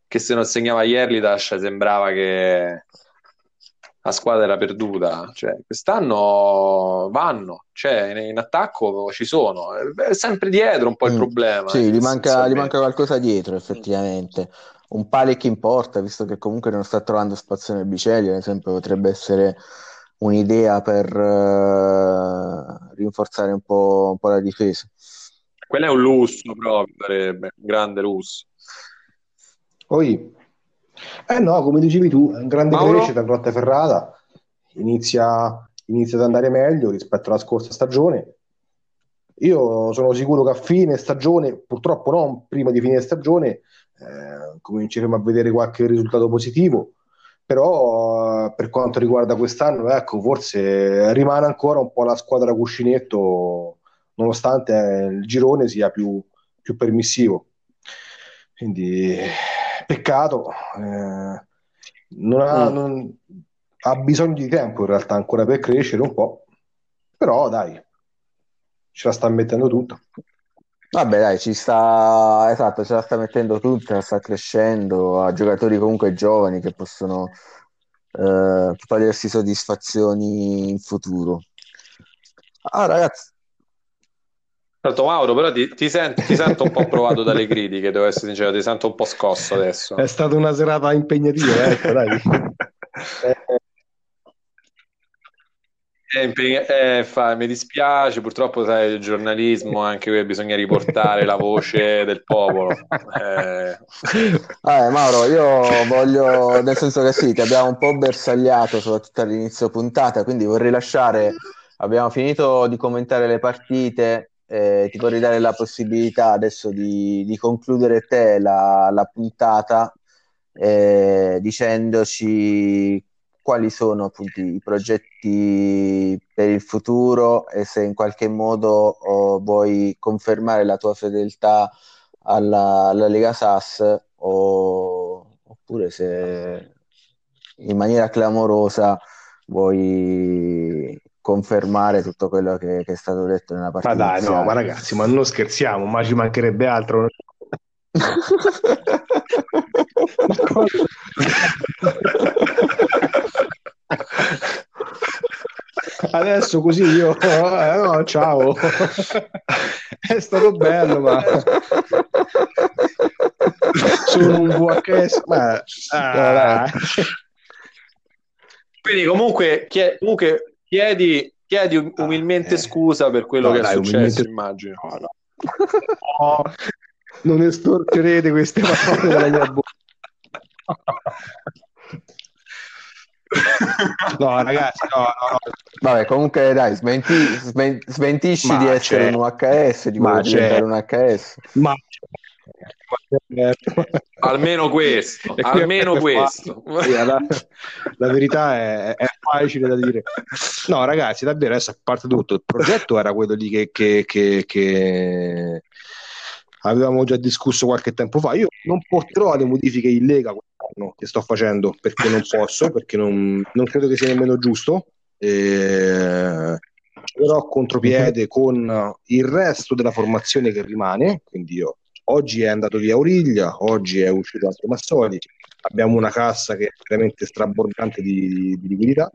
che se non segnava Yerlidash sembrava che la squadra era perduta, cioè quest'anno vanno, cioè in, in attacco ci sono, è sempre dietro un po' il mm, problema. Sì, eh, gli, manca, gli manca qualcosa dietro effettivamente, un Palik in porta, visto che comunque non sta trovando spazio nel Bisceglie, ad esempio potrebbe essere un'idea per uh, rinforzare un po', un po' la difesa. Quello è un lusso proprio, sarebbe un grande lusso. Poi Eh no, come dicevi tu, è un grande Mauro? Crescita Grottaferrata, inizia inizia ad andare meglio rispetto alla scorsa stagione. Io sono sicuro che a fine stagione, purtroppo non prima di fine stagione, eh, cominceremo a vedere qualche risultato positivo, però eh, per quanto riguarda quest'anno, ecco, forse rimane ancora un po' la squadra cuscinetto, nonostante eh, il girone sia più, più permissivo. Quindi peccato, eh, non ha, non, ha bisogno di tempo in realtà ancora per crescere un po', però dai, ce la sta mettendo tutta. Vabbè dai, ci sta, esatto, ce la sta mettendo tutta, sta crescendo, ha giocatori comunque giovani che possono eh, togliersi soddisfazioni in futuro. Ah ragazzi, certo, Mauro, però ti, ti, sento, ti sento un po' provato dalle critiche, devo essere sincero, ti sento un po' scosso adesso. È stata una serata impegnativa, ecco, dai. Eh, fa, mi dispiace, purtroppo sai, il giornalismo anche qui bisogna riportare la voce del popolo. eh. Eh, Mauro, io voglio, nel senso che sì, ti abbiamo un po' bersagliato soprattutto all'inizio puntata, quindi vorrei lasciare, abbiamo finito di commentare le partite, eh, ti vorrei dare la possibilità adesso di, di concludere te la, la puntata, eh, dicendoci quali sono appunto i progetti per il futuro e se in qualche modo oh, vuoi confermare la tua fedeltà alla, alla Lega S A S o, oppure se in maniera clamorosa vuoi confermare tutto quello che, che è stato detto nella partita. Ma dai, iniziale. No, ma ragazzi, ma non scherziamo, ma ci mancherebbe altro. Adesso così io eh, no, ciao, è stato bello, ma sono un V H S, ma... ah. Quindi comunque, chie- comunque chiedi, chiedi umilmente ah, eh. scusa per quello no, che dai, è successo umilmente... immagino no, no. Oh. Non estorcerete queste parole dalla mia bocca. No ragazzi, no, no, no. Vabbè, comunque dai, smenti, smenti, smentisci ma di essere c'è. un U H S, di voler diventare un U H S. Ma almeno questo, almeno questo. La, la verità è, è facile da dire. No ragazzi, davvero, adesso a parte tutto, il progetto era quello lì che... che, che, che... avevamo già discusso qualche tempo fa. Io non porterò alle modifiche in Lega quest'anno che sto facendo, perché non posso, perché non, non credo che sia nemmeno giusto, eh, però contropiede con il resto della formazione che rimane. Quindi io oggi è andato via Auriglia, oggi è uscito altro Massoli, abbiamo una cassa che è veramente strabordante di, di liquidità.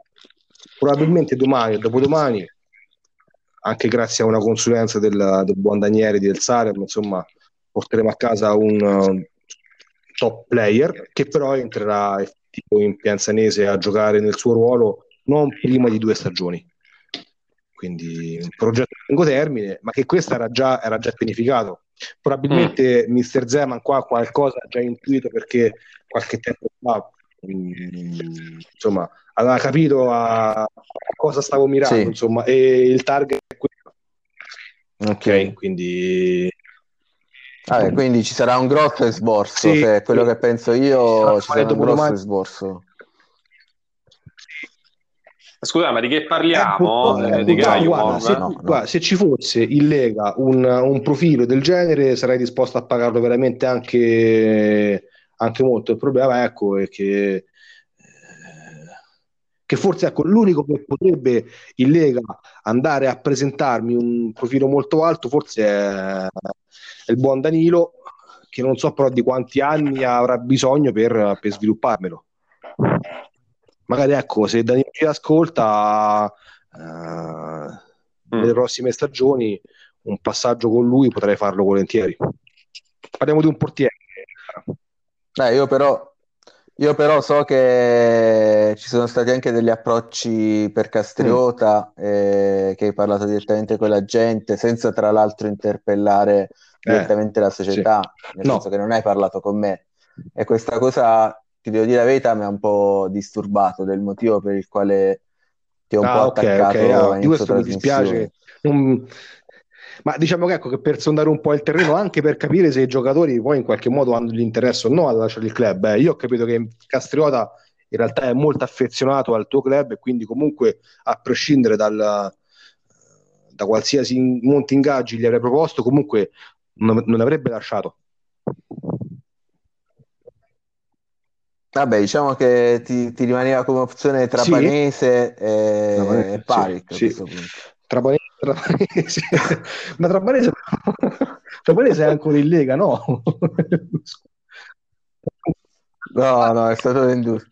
Probabilmente domani o dopodomani, anche grazie a una consulenza del, del buon Danieri del Salem, insomma, porteremo a casa un uh, top player che però entrerà effettivo in Pianzanese a giocare nel suo ruolo non prima di due stagioni. Quindi un progetto a lungo termine, ma che questo era già, era già pianificato. Probabilmente mm. Mister Zeman qua qualcosa ha già intuito, perché qualche tempo fa mm, insomma aveva capito a, a cosa stavo mirando, sì. Insomma, e il target è quello. Ok, quindi ah, eh, quindi ci sarà un grosso esborso, sì. Se è quello che penso io, sì, ci sarà un grosso domani... esborso. Scusa, ma di che parliamo? Eh, eh, di guarda, Gaio, guarda, se, no, guarda, no. Se ci fosse in Lega un, un profilo del genere, sarei disposto a pagarlo veramente anche, anche molto. Il problema, ecco, è che che forse, ecco, l'unico che potrebbe in Lega andare a presentarmi un profilo molto alto forse è il buon Danilo, che non so però di quanti anni avrà bisogno per, per svilupparmelo. Magari, ecco, se Danilo ci ascolta, eh, nelle prossime stagioni un passaggio con lui potrei farlo volentieri. Parliamo di un portiere. Eh, io però... Io però so che ci sono stati anche degli approcci per Castriota, mm. eh, che hai parlato direttamente con la gente, senza tra l'altro interpellare direttamente eh, la società, sì. nel no. senso che non hai parlato con me. E questa cosa, ti devo dire la verità, mi ha un po' disturbato, del motivo per il quale ti ho un ah, po' okay, attaccato okay, ah, questo mi dispiace. Non... Ma diciamo che ecco che per sondare un po' il terreno, anche per capire se i giocatori poi in qualche modo hanno l'interesse o no a lasciare il club. Eh. Io ho capito che Castriota in realtà è molto affezionato al tuo club e quindi comunque a prescindere dal, da qualsiasi monte ingaggi gli avrei proposto, comunque non, non avrebbe lasciato. Vabbè, diciamo che ti, ti rimaneva come opzione Trapanese sì. e, Trapanese, e Palik sì, a questo sì. punto. Trapanese, Trapanese. Ma Trapanese, Trapanese è ancora in Lega, no? No, no, è stato venduto.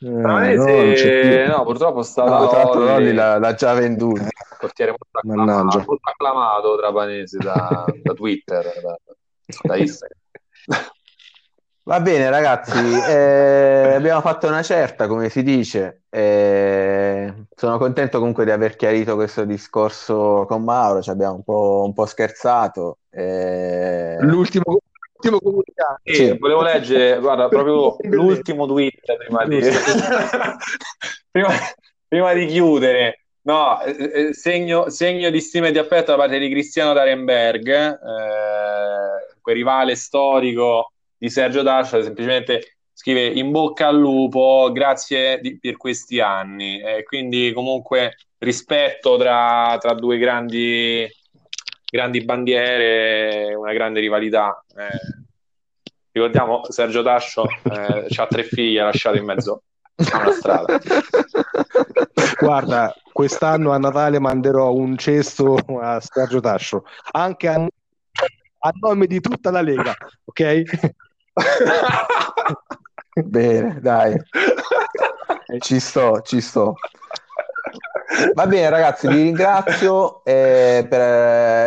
Eh, Trapanese, no, no, purtroppo è stato no, tra l'altro Lolli l'ha, l'ha già venduto. Portiere molto acclamato, molto acclamato Trapanese da, da Twitter, da, da Instagram. Va bene ragazzi, eh, abbiamo fatto una certa, come si dice, eh, sono contento comunque di aver chiarito questo discorso con Mauro, ci abbiamo un po', un po' scherzato. Eh... L'ultimo, l'ultimo comunicato. Sì, sì. Volevo leggere, guarda, proprio l'ultimo tweet prima di, prima, prima di chiudere. No, eh, segno, segno di stima e di affetto da parte di Cristiano D'Arenberg, eh, quel rivale storico di Sergio Tascio, semplicemente scrive in bocca al lupo, grazie di, per questi anni. Eh, quindi comunque rispetto tra, tra due grandi, grandi bandiere, una grande rivalità. Eh, ricordiamo Sergio Tascio eh, ha tre figli, ha lasciato in mezzo a una strada. Guarda, quest'anno a Natale manderò un cesto a Sergio Tascio, anche a, a nome di tutta la Lega, ok? Bene, dai, ci sto, ci sto. Va bene ragazzi, vi ringrazio eh, per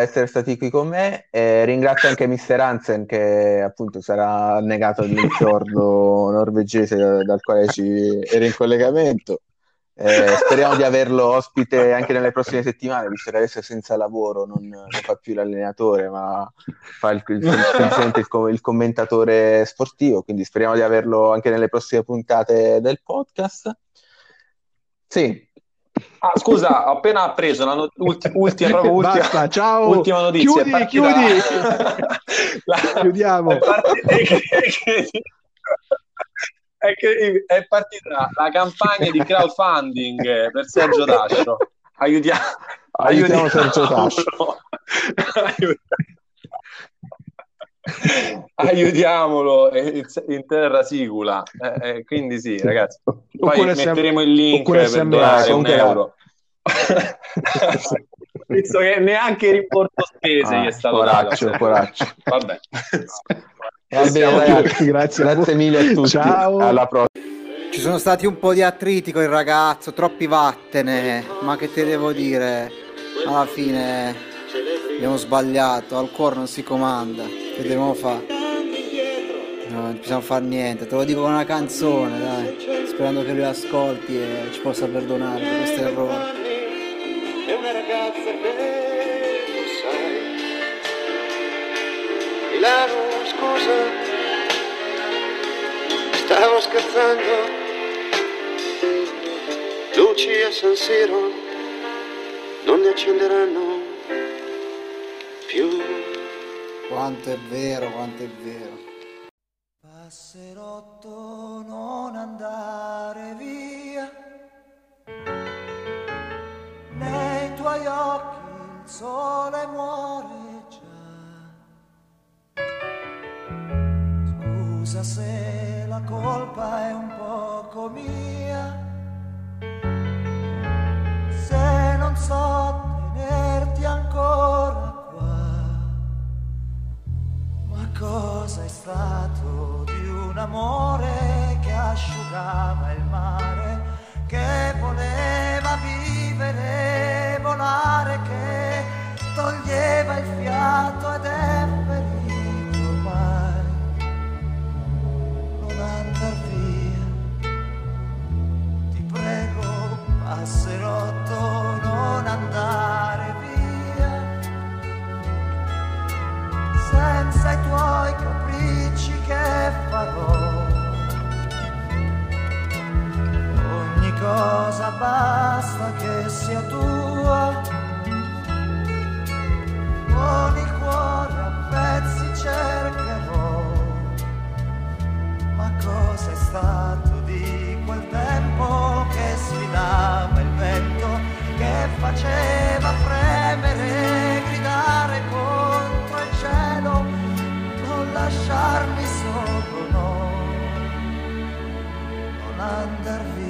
essere stati qui con me, eh, ringrazio anche Mister Hansen che appunto sarà negato il fiordo norvegese dal, dal quale ci era in collegamento, eh, speriamo di averlo ospite anche nelle prossime settimane, visto che adesso è senza lavoro, non, non fa più l'allenatore ma fa il, il, il, il, il commentatore sportivo, quindi speriamo di averlo anche nelle prossime puntate del podcast. Sì. Ah, scusa, ho appena preso una not- ulti- ultima, proprio ultima, basta, ciao. Ultima notizia. Chiudi, chiudi. La... Chiudiamo. È partita... è, che è partita la campagna di crowdfunding per Sergio Tascio. Aiutia... Aiutiamo, aiutiamo Sergio Tascio. Aiutiamolo in terra sicula, eh, quindi sì ragazzi, poi oppure metteremo sem- il link per donare un euro visto che neanche il riporto spese ah, gli è stato poraccio, dato poraccio. Vabbè. Vabbè, ragazzi, grazie, grazie mille a tutti. Ciao. Alla prossima. Ci sono stati un po' di attriti con il ragazzo, troppi vattene, ma che te devo dire, alla fine abbiamo sbagliato, al cuore non si comanda, che dobbiamo fare? No, non possiamo fare niente, te lo dico con una canzone, dai, sperando che lui ascolti e ci possa perdonare per questo errore. È una ragazza che lo sai, Milano scusa, stavo scherzando, luci a San Siro non ne accenderanno più. Quanto è vero, quanto è vero. Passerotto non andare via, nei tuoi occhi il sole muore già. Scusa se la colpa è un poco mia, se non so tenerti ancora. Cosa è stato di un amore che asciugava il mare, che voleva vivere, volare, che toglieva il fiato ed è perito mai non andar via, ti prego passerotto non andare via. Senza i tuoi capricci che farò ogni cosa forza basta che sia tua, con il cuore a pezzi cercherò, ma cosa è stato di quel tempo che sfidava il vento, che faceva fremere e gridare contro il cielo, non lasciarmi solo, no, non andar via.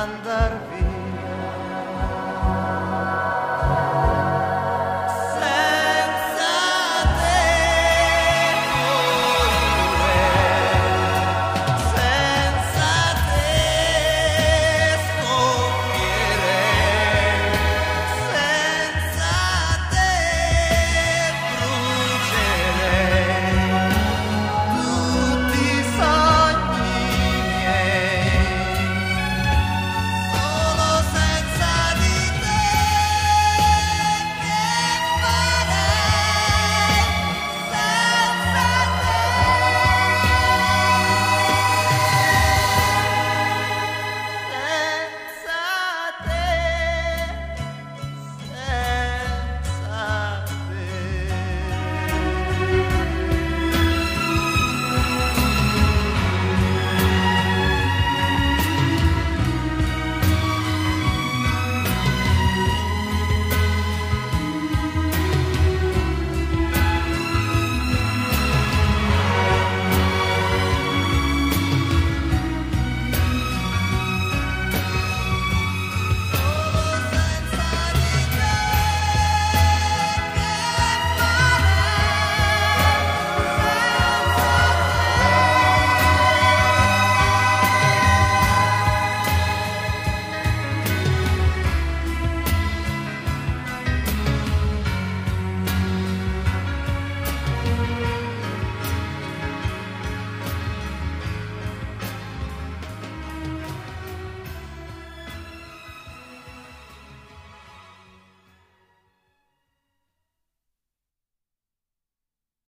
Andar